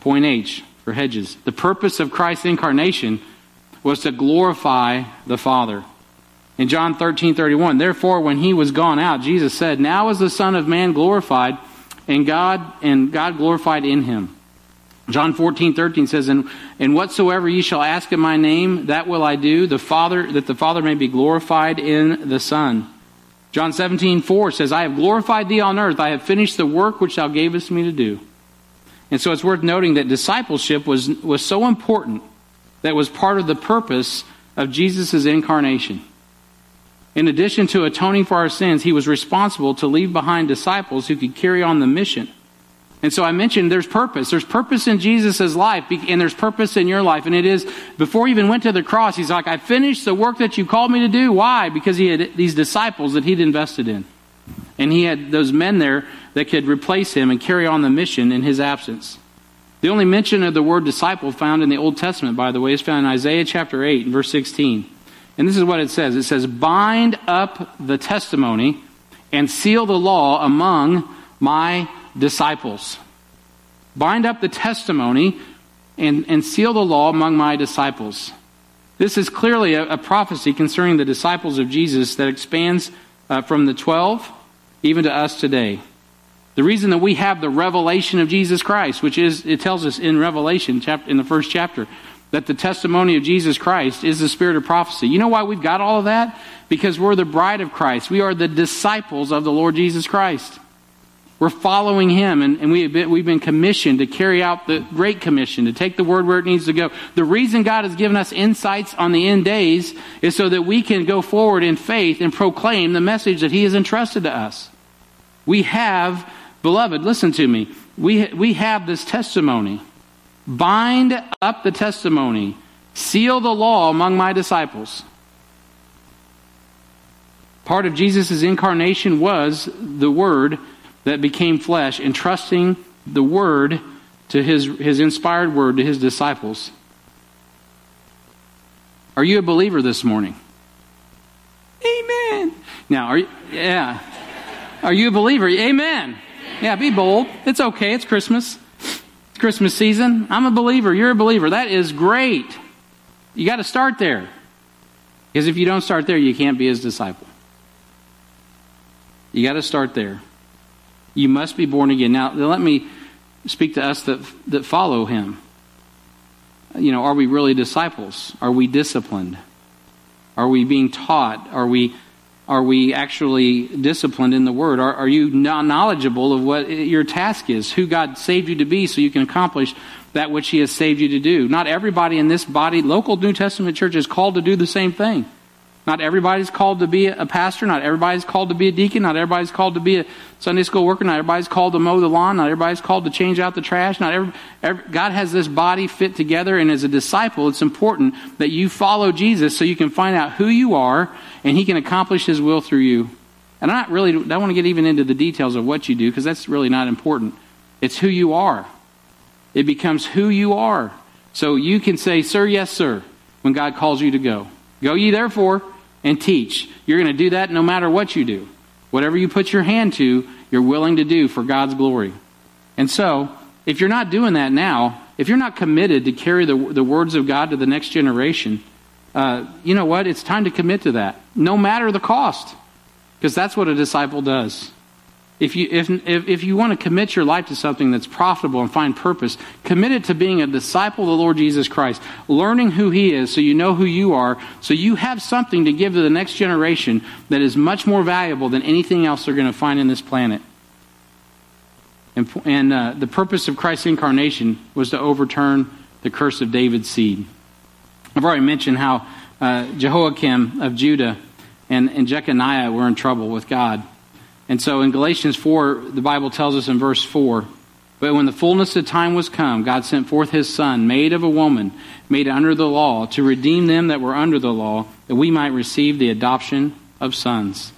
point H. For hedges. The purpose of Christ's incarnation was to glorify the Father. In John thirteen thirty-one, therefore, when he was gone out, Jesus said, now is the Son of Man glorified, and God and God glorified in him. John fourteen thirteen says, and, and whatsoever ye shall ask in my name, that will I do, the Father, that the Father may be glorified in the Son. John seventeen four says, I have glorified thee on earth, I have finished the work which thou gavest me to do. And so it's worth noting that discipleship was was so important that it was part of the purpose of Jesus' incarnation. In addition to atoning for our sins, he was responsible to leave behind disciples who could carry on the mission. And so I mentioned there's purpose. There's purpose in Jesus' life, and there's purpose in your life. And it is, before he even went to the cross, he's like, I finished the work that you called me to do. Why? Because he had these disciples that he'd invested in. And he had those men there that could replace him and carry on the mission in his absence. The only mention of the word disciple found in the Old Testament, by the way, is found in Isaiah chapter eight, verse sixteen. And this is what it says. It says, bind up the testimony and seal the law among my disciples. Bind up the testimony and, and seal the law among my disciples. This is clearly a, a prophecy concerning the disciples of Jesus that expands uh, from the twelve even to us today. The reason that we have the revelation of Jesus Christ, which is, it tells us in Revelation, chapter, in the first chapter, that the testimony of Jesus Christ is the spirit of prophecy. You know why we've got all of that? Because we're the bride of Christ. We are the disciples of the Lord Jesus Christ. We're following him, and, and we have been, we've been commissioned to carry out the Great Commission, to take the word where it needs to go. The reason God has given us insights on the end days is so that we can go forward in faith and proclaim the message that he has entrusted to us. We have, beloved, listen to me. We, we have this testimony. Bind up the testimony. Seal the law among my disciples. Part of Jesus' incarnation was the Word that became flesh, entrusting the Word to his, his inspired Word to his disciples. Are you a believer this morning? Amen. Now, are you, yeah. Are you a believer? Amen. Yeah, be bold. It's okay. It's Christmas. It's Christmas season. I'm a believer. You're a believer. That is great. You got to start there. Because if you don't start there, you can't be his disciple. You got to start there. You must be born again. Now, let me speak to us that that follow him. You know, are we really disciples? Are we disciplined? Are we being taught? Are we... Are we actually disciplined in the Word? Are, are you knowledgeable of what your task is? Who God saved you to be so you can accomplish that which he has saved you to do? Not everybody in this body, local New Testament church, is called to do the same thing. Not everybody's called to be a pastor. Not everybody's called to be a deacon. Not everybody's called to be a Sunday school worker. Not everybody's called to mow the lawn. Not everybody's called to change out the trash. Not every, every, God has this body fit together, and as a disciple, it's important that you follow Jesus so you can find out who you are, and he can accomplish his will through you. And I not really don't want to get even into the details of what you do, because that's really not important. It's who you are. It becomes who you are. So you can say, sir, yes, sir, when God calls you to go. Go ye therefore and teach. You're going to do that no matter what you do. Whatever you put your hand to, you're willing to do for God's glory. And so, if you're not doing that now, if you're not committed to carry the, the words of God to the next generation, uh, you know what? It's time to commit to that, no matter the cost, because that's what a disciple does. If you if, if if you want to commit your life to something that's profitable and find purpose, commit it to being a disciple of the Lord Jesus Christ, learning who he is so you know who you are, so you have something to give to the next generation that is much more valuable than anything else they're going to find in this planet. And, and uh, the purpose of Christ's incarnation was to overturn the curse of David's seed. I've already mentioned how uh, Jehoiachin of Judah and, and Jeconiah were in trouble with God. And so in Galatians four, the Bible tells us in verse four, "But when the fullness of time was come, God sent forth his Son, made of a woman, made under the law, to redeem them that were under the law, that we might receive the adoption of sons."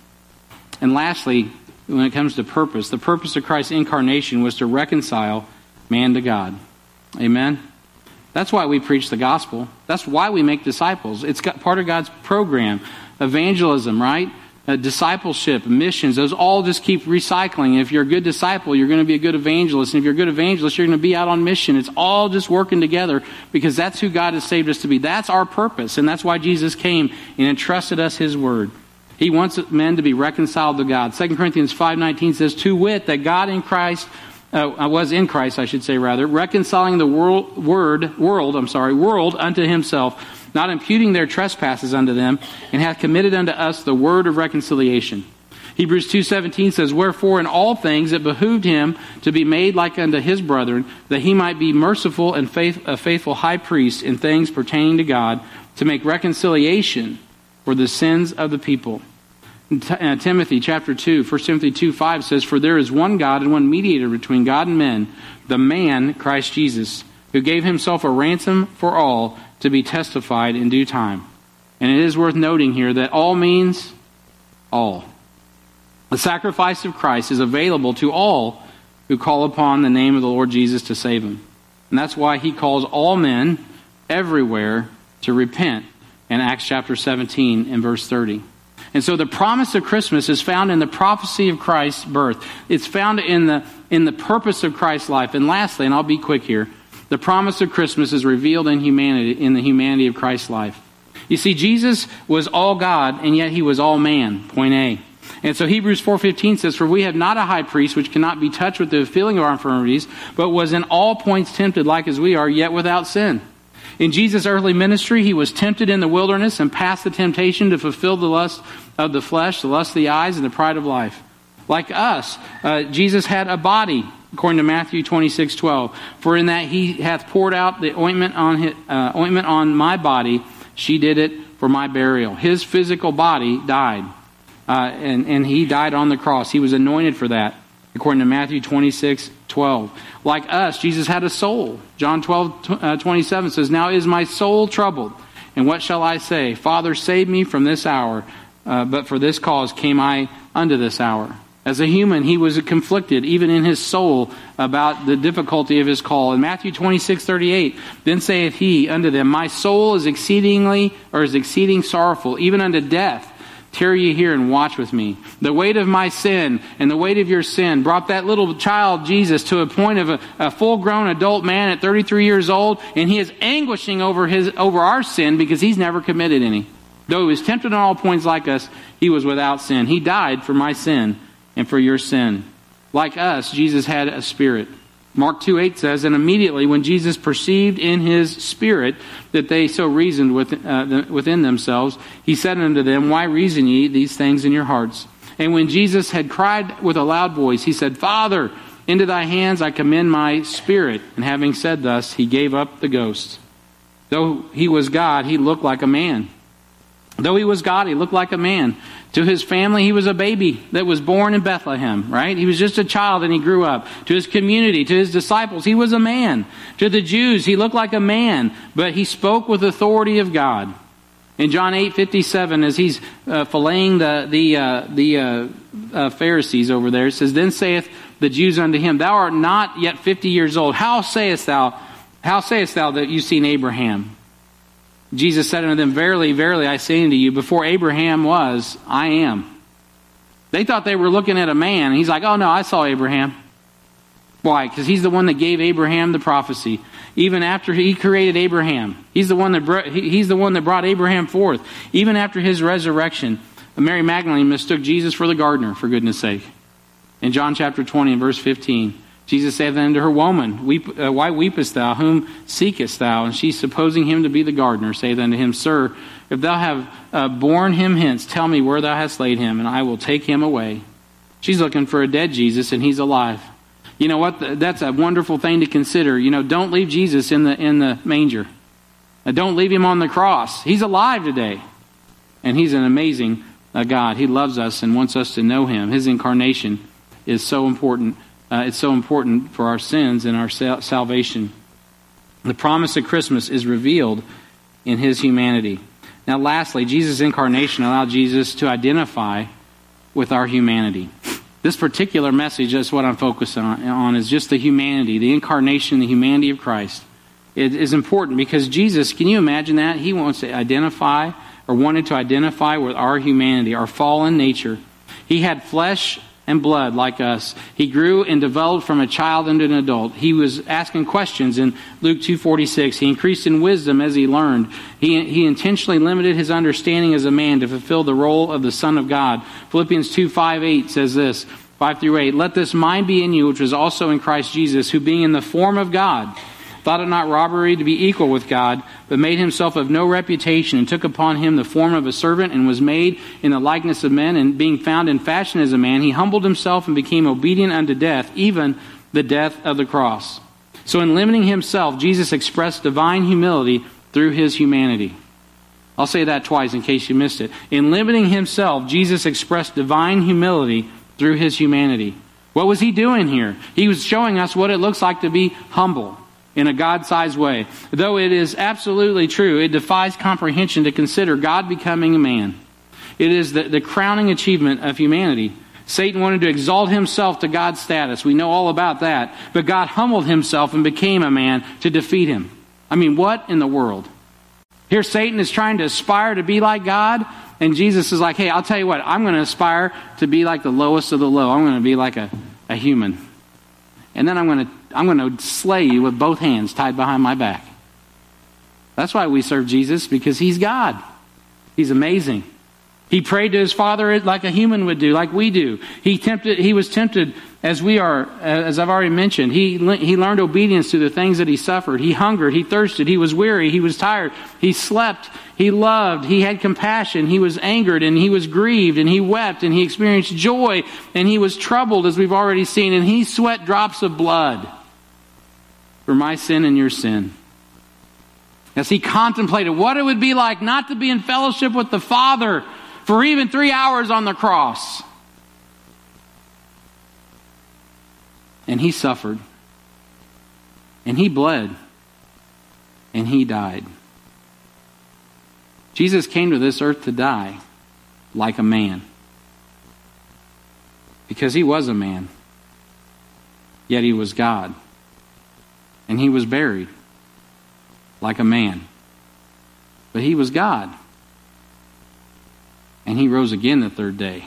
And lastly, when it comes to purpose, the purpose of Christ's incarnation was to reconcile man to God. Amen? That's why we preach the gospel. That's why we make disciples. It's got part of God's program. Evangelism, right? Uh, discipleship, missions, those all just keep recycling. And if you're a good disciple, you're going to be a good evangelist. And if you're a good evangelist, you're going to be out on mission. It's all just working together because that's who God has saved us to be. That's our purpose, and that's why Jesus came and entrusted us his word. He wants men to be reconciled to God. Second Corinthians five nineteen says, "To wit, that God in Christ, uh, was in Christ, I should say rather, reconciling the world, word, world, I'm sorry, world unto himself, not imputing their trespasses unto them, and hath committed unto us the word of reconciliation." Hebrews two seventeen says, "Wherefore in all things it behooved him to be made like unto his brethren, that he might be merciful and faith, a faithful high priest in things pertaining to God, to make reconciliation for the sins of the people." In T- uh, Timothy chapter two, First Timothy two five says, "For there is one God and one mediator between God and men, the man Christ Jesus, who gave himself a ransom for all, to be testified in due time." And it is worth noting here that all means all. The sacrifice of Christ is available to all who call upon the name of the Lord Jesus to save them. And that's why he calls all men everywhere to repent in Acts chapter seventeen and verse thirty. And so the promise of Christmas is found in the prophecy of Christ's birth. It's found in the in the purpose of Christ's life. And lastly, and I'll be quick here, the promise of Christmas is revealed in humanity, in the humanity of Christ's life. You see, Jesus was all God, and yet he was all man, point A. And so Hebrews four fifteen says, "For we have not a high priest which cannot be touched with the feeling of our infirmities, but was in all points tempted like as we are, yet without sin." In Jesus' earthly ministry, he was tempted in the wilderness and passed the temptation to fulfill the lust of the flesh, the lust of the eyes, and the pride of life. Like us, uh, Jesus had a body, according to Matthew twenty-six twelve, "For in that he hath poured out the ointment on his, uh, ointment on my body, she did it for my burial." His physical body died, uh, and, and he died on the cross. He was anointed for that, according to Matthew twenty-six twelve. Like us, Jesus had a soul. John twelve twenty-seven says, "Now is my soul troubled, and what shall I say? Father, save me from this hour, uh, but for this cause came I unto this hour." As a human, he was conflicted, even in his soul, about the difficulty of his call. In Matthew twenty-six thirty-eight, "Then saith he unto them, My soul is exceedingly, or is exceeding sorrowful, even unto death. Tarry ye here and watch with me." The weight of my sin and the weight of your sin brought that little child Jesus to a point of a, a full-grown adult man at thirty-three years old, and he is anguishing over his over our sin because he's never committed any. Though he was tempted on all points like us, he was without sin. He died for my sin and for your sin. Like us, Jesus had a spirit. Mark two eight says, "And immediately when Jesus perceived in his spirit that they so reasoned with, uh, within themselves, he said unto them, Why reason ye these things in your hearts? And when Jesus had cried with a loud voice, he said, Father, into thy hands I commend my spirit. And having said thus, he gave up the ghost." Though he was God, he looked like a man. Though he was God, he looked like a man. To his family, he was a baby that was born in Bethlehem, right? He was just a child and he grew up. To his community, to his disciples, he was a man. To the Jews, he looked like a man, but he spoke with authority of God. In John eight fifty-seven, as he's uh, filleting the the uh, the uh, uh, Pharisees over there, it says, "Then saith the Jews unto him, Thou art not yet fifty years old. How sayest thou, how sayest thou that you've seen Abraham? Jesus said unto them, Verily, verily, I say unto you, before Abraham was, I am." They thought they were looking at a man. He's like, "Oh no, I saw Abraham." Why? Because he's the one that gave Abraham the prophecy. Even after he created Abraham, he's the one that br- he's the one that brought Abraham forth. Even after his resurrection, Mary Magdalene mistook Jesus for the gardener. For goodness' sake, In John chapter twenty and verse fifteen, Jesus saith unto her, Woman, weep, uh, why weepest thou? Whom seekest thou? And she, supposing him to be the gardener, saith unto him, Sir, if thou have uh, borne him hence, tell me where thou hast laid him, and I will take him away. She's looking for a dead Jesus, and he's alive. You know what? That's a wonderful thing to consider. You know, don't leave Jesus in the in the manger. Don't leave him on the cross. He's alive today. And he's an amazing uh, God. He loves us and wants us to know him. His incarnation is so important. Uh, it's so important for our sins and our sal- salvation. The promise of Christmas is revealed in his humanity. Now, lastly, Jesus' incarnation allowed Jesus to identify with our humanity. This particular message, that's what I'm focusing on, on is just the humanity, the incarnation, the humanity of Christ. It is important because Jesus, can you imagine that? He wants to identify or wanted to identify with our humanity, our fallen nature. He had flesh and blood like us. He grew and developed from a child into an adult. He was asking questions in Luke two forty-six. He increased in wisdom as he learned. He, he intentionally limited his understanding as a man to fulfill the role of the Son of God. Philippians two five eight says this, five through eight, Let this mind be in you, which was also in Christ Jesus, who being in the form of God, thought it not robbery to be equal with God, but made himself of no reputation, and took upon him the form of a servant, and was made in the likeness of men, and being found in fashion as a man, he humbled himself and became obedient unto death, even the death of the cross. So in limiting himself, Jesus expressed divine humility through his humanity. I'll say that twice in case you missed it. In limiting himself, Jesus expressed divine humility through his humanity. What was he doing here? He was showing us what it looks like to be humble in a God-sized way. Though it is absolutely true, it defies comprehension to consider God becoming a man. It is the, the crowning achievement of humanity. Satan wanted to exalt himself to God's status. We know all about that. But God humbled himself and became a man to defeat him. I mean, what in the world? Here Satan is trying to aspire to be like God, and Jesus is like, hey, I'll tell you what, I'm going to aspire to be like the lowest of the low. I'm going to be like a, a human. And then I'm going to I'm going to slay you with both hands tied behind my back. That's why we serve Jesus, because he's God. He's amazing. He prayed to his Father like a human would do, like we do. He tempted. He was tempted as we are, as I've already mentioned. He he learned obedience through the things that he suffered. He hungered. He thirsted. He was weary. He was tired. He slept. He loved. He had compassion. He was angered, and he was grieved, and he wept, and he experienced joy, and he was troubled, as we've already seen, and he sweat drops of blood for my sin and your sin. As he contemplated what it would be like not to be in fellowship with the Father for even three hours on the cross. And he suffered. And he bled. And he died. Jesus came to this earth to die like a man, because he was a man, yet he was God. And he was buried like a man, but he was God. And he rose again the third day.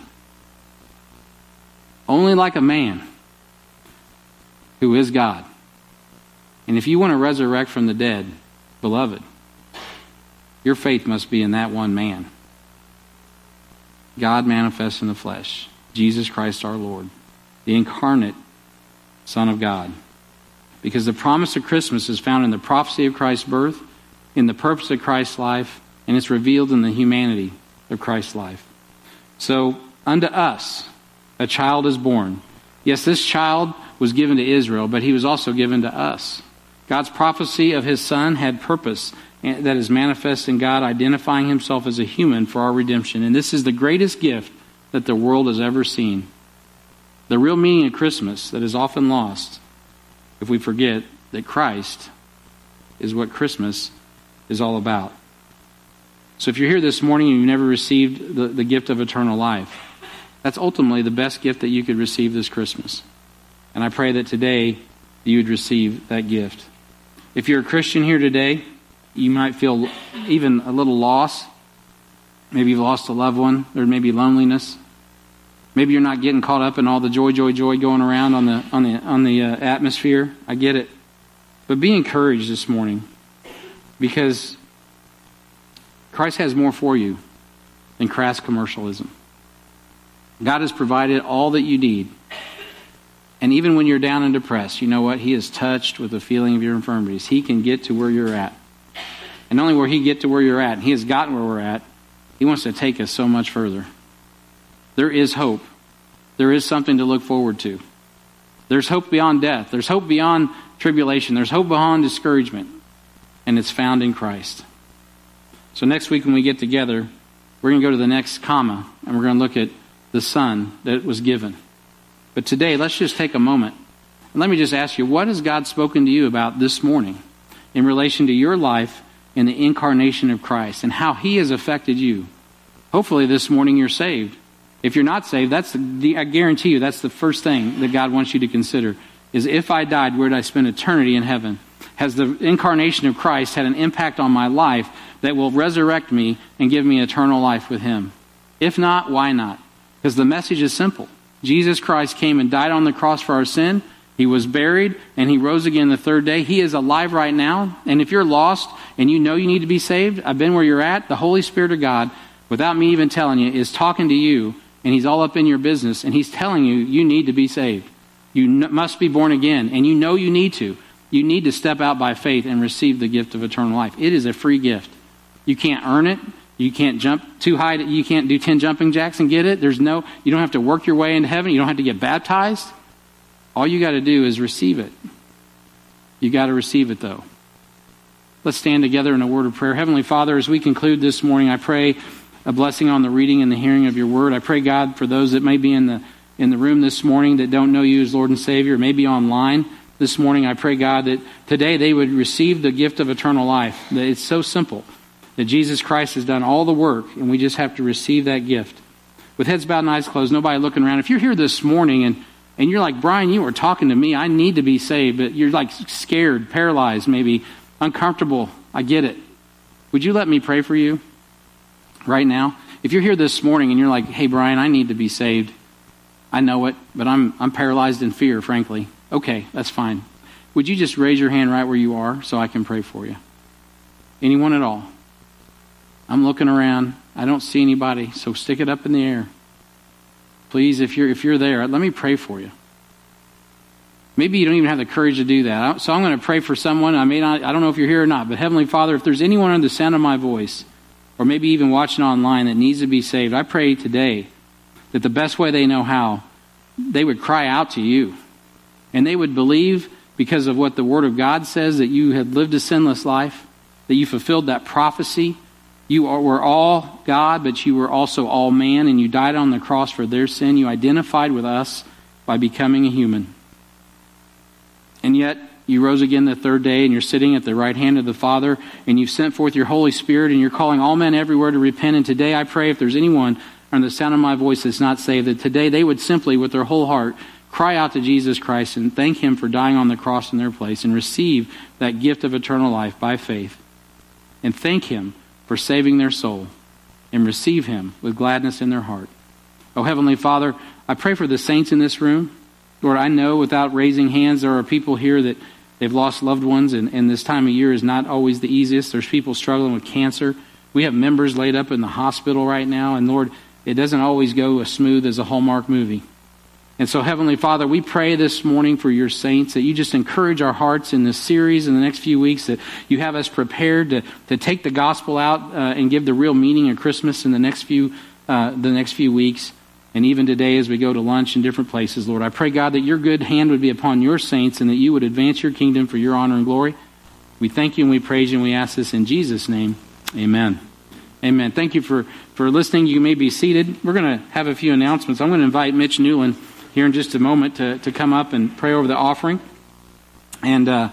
Only like a man who is God. And if you want to resurrect from the dead, beloved, your faith must be in that one man. God manifest in the flesh, Jesus Christ our Lord, the incarnate Son of God. Because the promise of Christmas is found in the prophecy of Christ's birth, in the purpose of Christ's life, and it's revealed in the humanity of Christ's life. So, unto us a child is born. Yes, this child was given to Israel, but he was also given to us. God's prophecy of his Son had purpose that is manifest in God identifying himself as a human for our redemption. And this is the greatest gift that the world has ever seen. The real meaning of Christmas that is often lost if we forget that Christ is what Christmas is all about. So if you're here this morning and you've never received the, the gift of eternal life, that's ultimately the best gift that you could receive this Christmas. And I pray that today you would receive that gift. If you're a Christian here today, you might feel even a little lost. Maybe you've lost a loved one, or maybe loneliness. Maybe you're not getting caught up in all the joy, joy, joy going around on the on the on the uh, atmosphere. I get it, but be encouraged this morning, because Christ has more for you than crass commercialism. God has provided all that you need And even when you're down and depressed, you know what? He is touched with the feeling of your infirmities. He can get to where you're at. And only where he get to where you're at, and he has gotten where we're at, he wants to take us so much further. There is hope. There is something to look forward to. There's hope beyond death. There's hope beyond tribulation. There's hope beyond discouragement. And it's found in Christ. So next week when we get together, we're going to go to the next comma, and we're going to look at the Son that was given. But today, let's just take a moment. And let me just ask you, what has God spoken to you about this morning in relation to your life and the incarnation of Christ and how he has affected you? Hopefully this morning you're saved. If you're not saved, that's the, the, I guarantee you that's the first thing that God wants you to consider is, if I died, where did I spend eternity in heaven? Has the incarnation of Christ had an impact on my life that will resurrect me and give me eternal life with him? If not, why not? Because the message is simple. Jesus Christ came and died on the cross for our sin. He was buried, and he rose again the third day. He is alive right now. And if you're lost and you know you need to be saved, I've been where you're at, the Holy Spirit of God, without me even telling you, is talking to you, and he's all up in your business, and he's telling you, you need to be saved. You n- must be born again, and you know you need to. You need to step out by faith and receive the gift of eternal life. It is a free gift. You can't earn it. You can't jump too high. You can't do ten jumping jacks and get it. There's no. You don't have to work your way into heaven. You don't have to get baptized. All you got to do is receive it. You got to receive it, though. Let's stand together in a word of prayer. Heavenly Father, as we conclude this morning, I pray a blessing on the reading and the hearing of your word. I pray, God, for those that may be in the in the room this morning that don't know you as Lord and Savior, maybe online this morning. I pray, God, that today they would receive the gift of eternal life. That it's so simple. That Jesus Christ has done all the work, and we just have to receive that gift. With heads bowed and eyes closed, nobody looking around. If you're here this morning and, and you're like, Brian, you were talking to me. I need to be saved, but you're like scared, paralyzed, maybe uncomfortable. I get it. Would you let me pray for you right now? If you're here this morning and you're like, hey, Brian, I need to be saved. I know it, but I'm I'm paralyzed in fear, frankly. Okay, that's fine. Would you just raise your hand right where you are so I can pray for you? Anyone at all? I'm looking around. I don't see anybody, so stick it up in the air. Please, if you're if you're there, let me pray for you. Maybe you don't even have the courage to do that. So I'm going to pray for someone. I may not. I don't know if you're here or not, but Heavenly Father, if there's anyone under the sound of my voice, or maybe even watching online that needs to be saved, I pray today that the best way they know how, they would cry out to you. And they would believe because of what the Word of God says, that you had lived a sinless life, that you fulfilled that prophecy. You were all God, but you were also all man, and you died on the cross for their sin. You identified with us by becoming a human. And yet, you rose again the third day, and you're sitting at the right hand of the Father, and you've sent forth your Holy Spirit, and you're calling all men everywhere to repent. And today, I pray, if there's anyone under the sound of my voice that's not saved, that today they would simply, with their whole heart, cry out to Jesus Christ and thank him for dying on the cross in their place and receive that gift of eternal life by faith. And thank him for saving their soul, and receive him with gladness in their heart. Oh, Heavenly Father, I pray for the saints in this room. Lord, I know without raising hands, there are people here that they've lost loved ones, and, and this time of year is not always the easiest. There's people struggling with cancer. We have members laid up in the hospital right now, and Lord, it doesn't always go as smooth as a Hallmark movie. And so, Heavenly Father, we pray this morning for your saints, that you just encourage our hearts in this series in the next few weeks, that you have us prepared to, to take the gospel out uh, and give the real meaning of Christmas in the next few uh, the next few weeks, and even today as we go to lunch in different places, Lord. I pray, God, that your good hand would be upon your saints and that you would advance your kingdom for your honor and glory. We thank you and we praise you and we ask this in Jesus' name. Amen. Amen. Thank you for, for listening. You may be seated. We're going to have a few announcements. I'm going to invite Mitch Newland here in just a moment to, to come up and pray over the offering. And uh,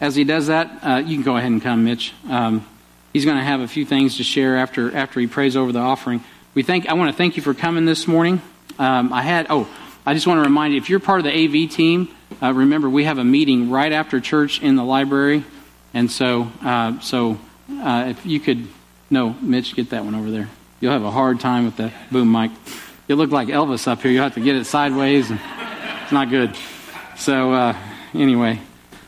as he does that, uh, you can go ahead and come, Mitch. Um, he's going to have a few things to share after after he prays over the offering. We thank. I want to thank you for coming this morning. Um, I had. Oh, I just want to remind you, if you're part of the A V team, uh, remember we have a meeting right after church in the library. And so, uh, so uh, if you could, no, Mitch, get that one over there. You'll have a hard time with that boom mic. You look like Elvis up here. You'll have to get it sideways. And it's not good. So uh, anyway,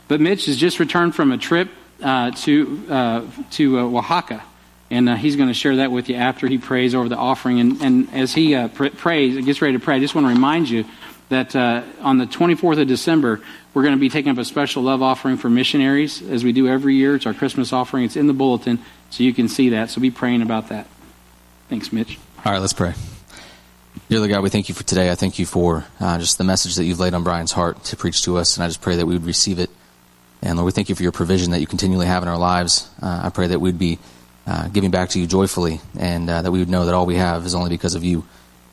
but Mitch has just returned from a trip uh, to uh, to uh, Oaxaca, and uh, he's going to share that with you after he prays over the offering. And, and as he uh, pr- prays, gets ready to pray, I just want to remind you that uh, on the twenty-fourth of December, we're going to be taking up a special love offering for missionaries, as we do every year. It's our Christmas offering. It's in the bulletin, so you can see that. So be praying about that. Thanks, Mitch. All right, let's pray. Dear God, we thank you for today. I thank you for uh, just the message that you've laid on Brian's heart to preach to us, and I just pray that we would receive it. And Lord, we thank you for your provision that you continually have in our lives. Uh, I pray that we'd be uh, giving back to you joyfully, and uh, that we would know that all we have is only because of you.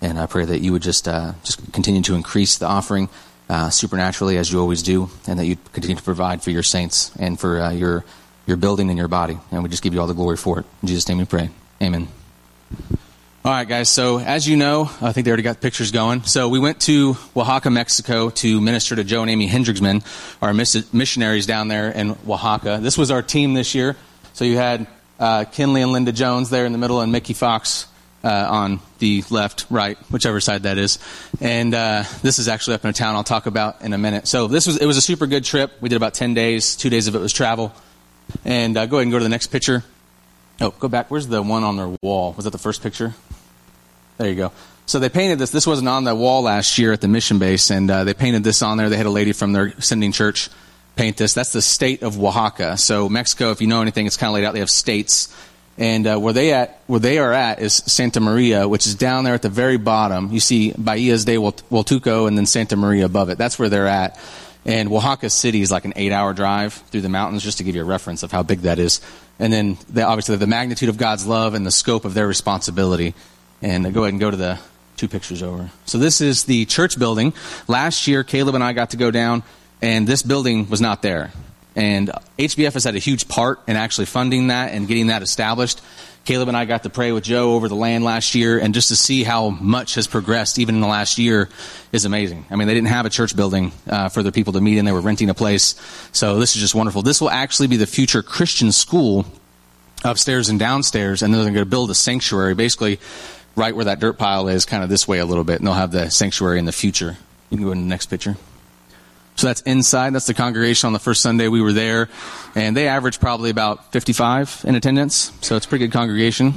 And I pray that you would just uh, just continue to increase the offering uh, supernaturally, as you always do, and that you continue to provide for your saints and for uh, your your building and your body. And we just give you all the glory for it. In Jesus' name we pray. Amen. All right, guys. So as you know, I think they already got pictures going. So we went to Oaxaca, Mexico to minister to Joe and Amy Hendricksman, our miss- missionaries down there in Oaxaca. This was our team this year. So you had uh, Kinley and Linda Jones there in the middle, and Mickey Fox uh, on the left, right, whichever side that is. And uh, this is actually up in a town I'll talk about in a minute. So this was it was a super good trip. We did about ten days. Two days of it was travel. And uh, go ahead and go to the next picture. Oh, go back. Where's the one on their wall? Was that the first picture? There you go. So they painted this. This wasn't on the wall last year at the mission base, and uh, they painted this on there. They had a lady from their sending church paint this. That's the state of Oaxaca. So Mexico, if you know anything, it's kind of laid out. They have states, and uh, where they at, where they are at, is Santa Maria, which is down there at the very bottom. You see Bahías de Hualtuco, and then Santa Maria above it. That's where they're at. And Oaxaca City is like an eight-hour drive through the mountains, just to give you a reference of how big that is. And then, they, obviously, the magnitude of God's love and the scope of their responsibility. And go ahead and go to the two pictures over. So this is the church building. Last year, Caleb and I got to go down, and this building was not there. And H B F has had a huge part in actually funding that and getting that established. Caleb and I got to pray with Joe over the land last year, and just to see how much has progressed even in the last year is amazing. I mean, they didn't have a church building uh, for their people to meet in. They were renting a place. So this is just wonderful. This will actually be the future Christian school upstairs and downstairs, and then they're going to build a sanctuary basically right where that dirt pile is, kind of this way a little bit, and they'll have the sanctuary in the future. You can go to the next picture. So that's inside. That's the congregation on the first Sunday we were there, and they averaged probably about fifty-five in attendance, so it's a pretty good congregation.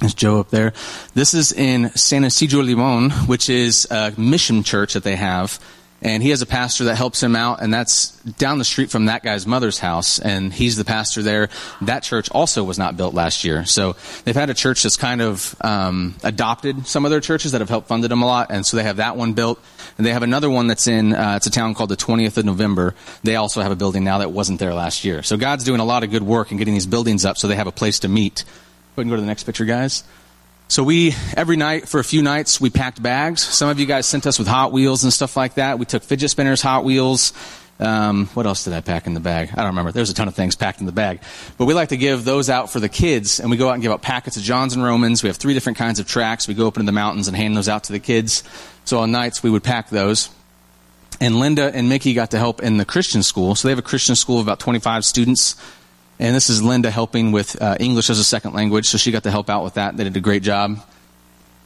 There's Joe up there. This is in San Isidro Limon, which is a mission church that they have, and he has a pastor that helps him out, and that's down the street from that guy's mother's house, and he's the pastor there. That church also was not built last year. So they've had a church that's kind of um, adopted some of their churches that have helped funded them a lot, and so they have that one built. And they have another one that's in, uh, it's a town called the twentieth of November. They also have a building now that wasn't there last year. So God's doing a lot of good work in getting these buildings up so they have a place to meet. Go ahead and go to the next picture, guys. So we, every night, for a few nights, we packed bags. Some of you guys sent us with Hot Wheels and stuff like that. We took fidget spinners, Hot Wheels. Um, what else did I pack in the bag? I don't remember. There's a ton of things packed in the bag. But we like to give those out for the kids, and we go out and give out packets of Johns and Romans. We have three different kinds of tracks. We go up into the mountains and hand those out to the kids. So on nights, we would pack those. And Linda and Mickey got to help in the Christian school. So they have a Christian school of about twenty-five students. And this is Linda helping with uh, English as a second language, so she got to help out with that. They did a great job.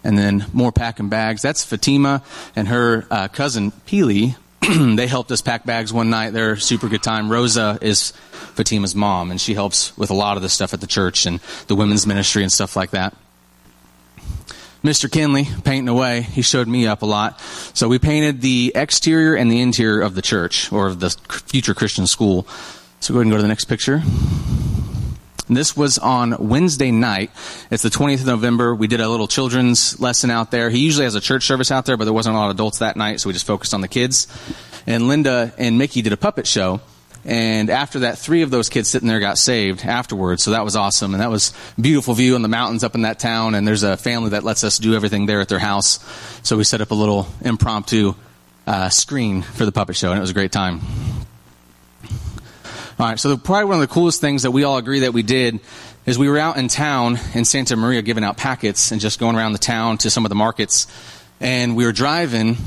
And then more packing bags. That's Fatima and her uh, cousin, Peely. They helped us pack bags one night. They're a super good time. Rosa is Fatima's mom, and she helps with a lot of the stuff at the church and the women's ministry and stuff like that. Mister Kinley, painting away, he showed me up a lot. So we painted the exterior and the interior of the church, or of the future Christian school. So go ahead and go to the next picture. And this was on Wednesday night. It's the twentieth of November. We did a little children's lesson out there. He usually has a church service out there, but there wasn't a lot of adults that night, so we just focused on the kids. And Linda and Mickey did a puppet show. And after that, three of those kids sitting there got saved afterwards, so that was awesome. And that was a beautiful view on the mountains up in that town, and there's a family that lets us do everything there at their house. So we set up a little impromptu uh, screen for the puppet show, and it was a great time. All right, so the, probably one of the coolest things that we all agree that we did is we were out in town in Santa Maria giving out packets and just going around the town to some of the markets. And we were driving,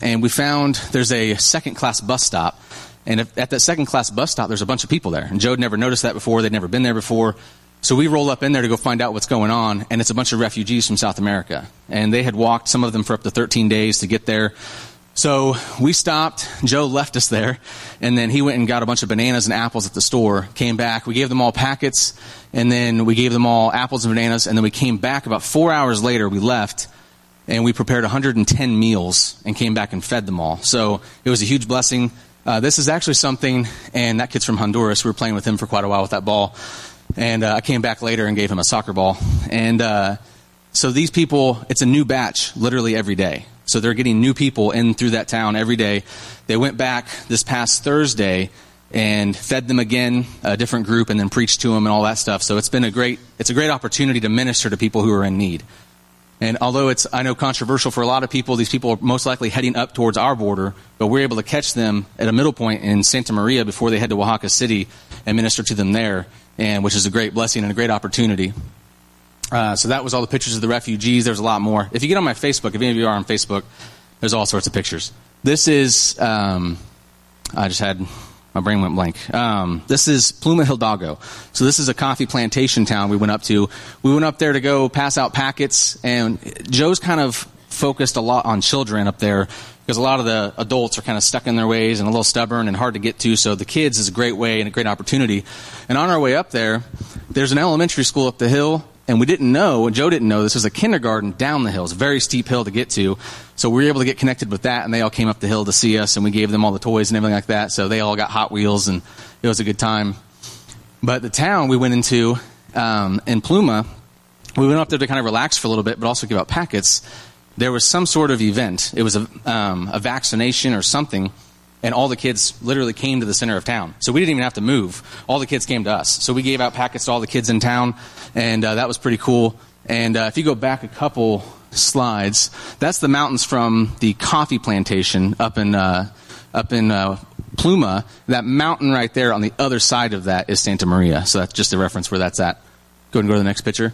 and we found there's a second-class bus stop. And if, at that second-class bus stop, there's a bunch of people there. And Joe had never noticed that before. They'd never been there before. So we roll up in there to go find out what's going on, and it's a bunch of refugees from South America. And they had walked, some of them, for up to thirteen days to get there. So we stopped, Joe left us there, and then he went and got a bunch of bananas and apples at the store, came back, we gave them all packets, and then we gave them all apples and bananas, and then we came back about four hours later, we left, and we prepared one hundred ten meals and came back and fed them all. So it was a huge blessing. Uh, this is actually something, and that kid's from Honduras. We were playing with him for quite a while with that ball. And uh, I came back later and gave him a soccer ball. And uh, so these people, it's a new batch literally every day. So they're getting new people in through that town every day. They went back this past Thursday and fed them again, a different group, and then preached to them and all that stuff. So it's been a great, it's a great opportunity to minister to people who are in need. And although it's, I know, controversial for a lot of people, these people are most likely heading up towards our border, but we're able to catch them at a middle point in Santa Maria before they head to Oaxaca City and minister to them there, and which is a great blessing and a great opportunity. Uh, so that was all the pictures of the refugees. There's a lot more. If you get on my Facebook, if any of you are on Facebook, there's all sorts of pictures. This is, um, I just had, my brain went blank. Um, this is Pluma Hidalgo. So this is a coffee plantation town we went up to. We went up there to go pass out packets, and Joe's kind of focused a lot on children up there because a lot of the adults are kind of stuck in their ways and a little stubborn and hard to get to. So the kids is a great way and a great opportunity. And on our way up there, there's an elementary school up the hill. And we didn't know, and Joe didn't know, this was a kindergarten down the hill. It's a very steep hill to get to. So we were able to get connected with that, and they all came up the hill to see us, and we gave them all the toys and everything like that. So they all got Hot Wheels, and it was a good time. But the town we went into um, in Pluma, we went up there to kind of relax for a little bit, but also give out packets. There was some sort of event. It was a, um, a vaccination or something, and all the kids literally came to the center of town. So we didn't even have to move. All the kids came to us. So we gave out packets to all the kids in town, and uh, that was pretty cool. And uh, if you go back a couple slides, that's the mountains from the coffee plantation up in uh, up in uh, Pluma. That mountain right there on the other side of that is Santa Maria. So that's just a reference where that's at. Go ahead and go to the next picture.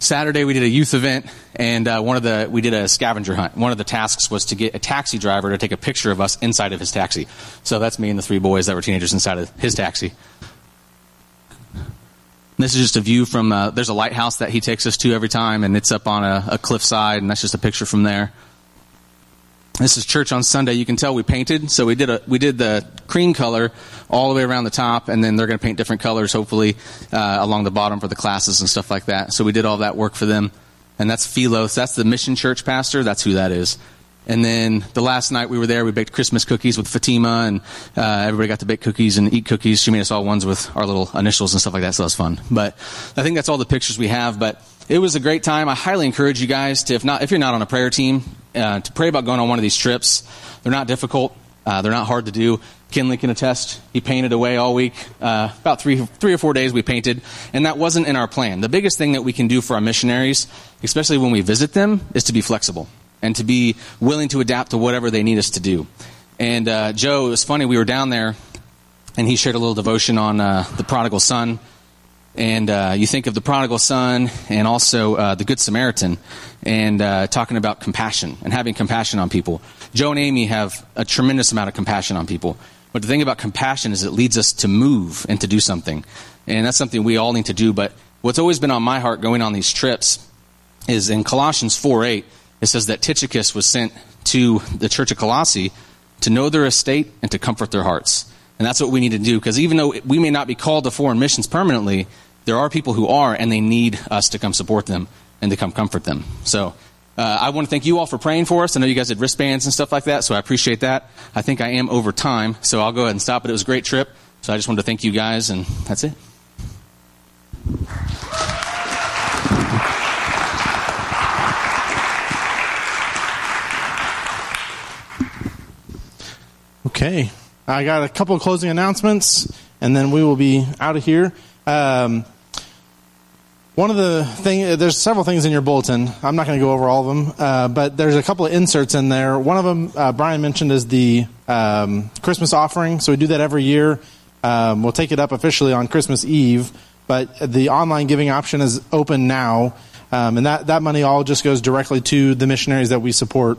Saturday we did a youth event, and uh, one of the we did a scavenger hunt. One of the tasks was to get a taxi driver to take a picture of us inside of his taxi. So that's me and the three boys that were teenagers inside of his taxi. This is just a view from uh, there's a lighthouse that he takes us to every time, and it's up on a, a cliffside, and that's just a picture from there. This is church on Sunday. You can tell we painted, so we did a we did the cream color all the way around the top, and then they're going to paint different colors, hopefully, uh, along the bottom for the classes and stuff like that. So we did all that work for them. And that's Philos. That's the Mission Church pastor. That's who that is. And then the last night we were there, we baked Christmas cookies with Fatima, and uh, everybody got to bake cookies and eat cookies. She made us all ones with our little initials and stuff like that, so that was fun. But I think that's all the pictures we have, but it was a great time. I highly encourage you guys to, if not, if you're not on a prayer team, uh, to pray about going on one of these trips. They're not difficult. Uh, they're not hard to do. Kinley can attest. He painted away all week. Uh, about three three or four days we painted, and that wasn't in our plan. The biggest thing that we can do for our missionaries, especially when we visit them, is to be flexible and to be willing to adapt to whatever they need us to do. And uh, Joe, it was funny, we were down there, and he shared a little devotion on uh, the prodigal son. And uh, you think of the prodigal son and also uh, the Good Samaritan, and uh, talking about compassion and having compassion on people. Joe and Amy have a tremendous amount of compassion on people. But the thing about compassion is it leads us to move and to do something. And that's something we all need to do. But what's always been on my heart going on these trips is in Colossians four eight, it says that Tychicus was sent to the church of Colossae to know their estate and to comfort their hearts. And that's what we need to do, because even though we may not be called to foreign missions permanently, there are people who are, and they need us to come support them and to come comfort them. So uh, I want to thank you all for praying for us. I know you guys did wristbands and stuff like that, so I appreciate that. I think I am over time, so I'll go ahead and stop it. It was a great trip, so I just wanted to thank you guys, and that's it. Okay. I got a couple of closing announcements, and then we will be out of here. Um, one of the thing, there's several things in your bulletin. I'm not going to go over all of them, uh, but there's a couple of inserts in there. One of them, uh, Brian mentioned, is the um, Christmas offering. So we do that every year. Um, we'll take it up officially on Christmas Eve, but the online giving option is open now, um, and that, that money all just goes directly to the missionaries that we support.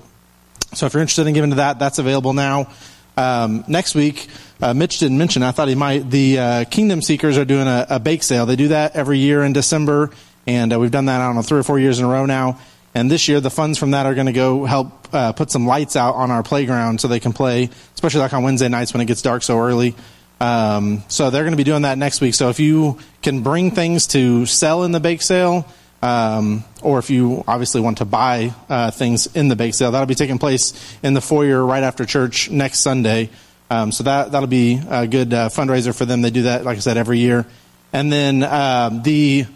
So if you're interested in giving to that, that's available now. Um, next week, uh, Mitch didn't mention, I thought he might, the uh, Kingdom Seekers are doing a, a bake sale. They do that every year in December, and uh, we've done that, I don't know, three or four years in a row now. And this year, the funds from that are going to go help uh, put some lights out on our playground so they can play, especially like on Wednesday nights when it gets dark so early. Um, so they're going to be doing that next week. So if you can bring things to sell in the bake sale, Um, or if you obviously want to buy uh, things in the bake sale, that'll be taking place in the foyer right after church next Sunday. Um, so that, that'll be a good uh, fundraiser for them. They do that, like I said, every year. And then uh, the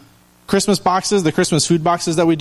Christmas boxes, the Christmas food boxes that we do,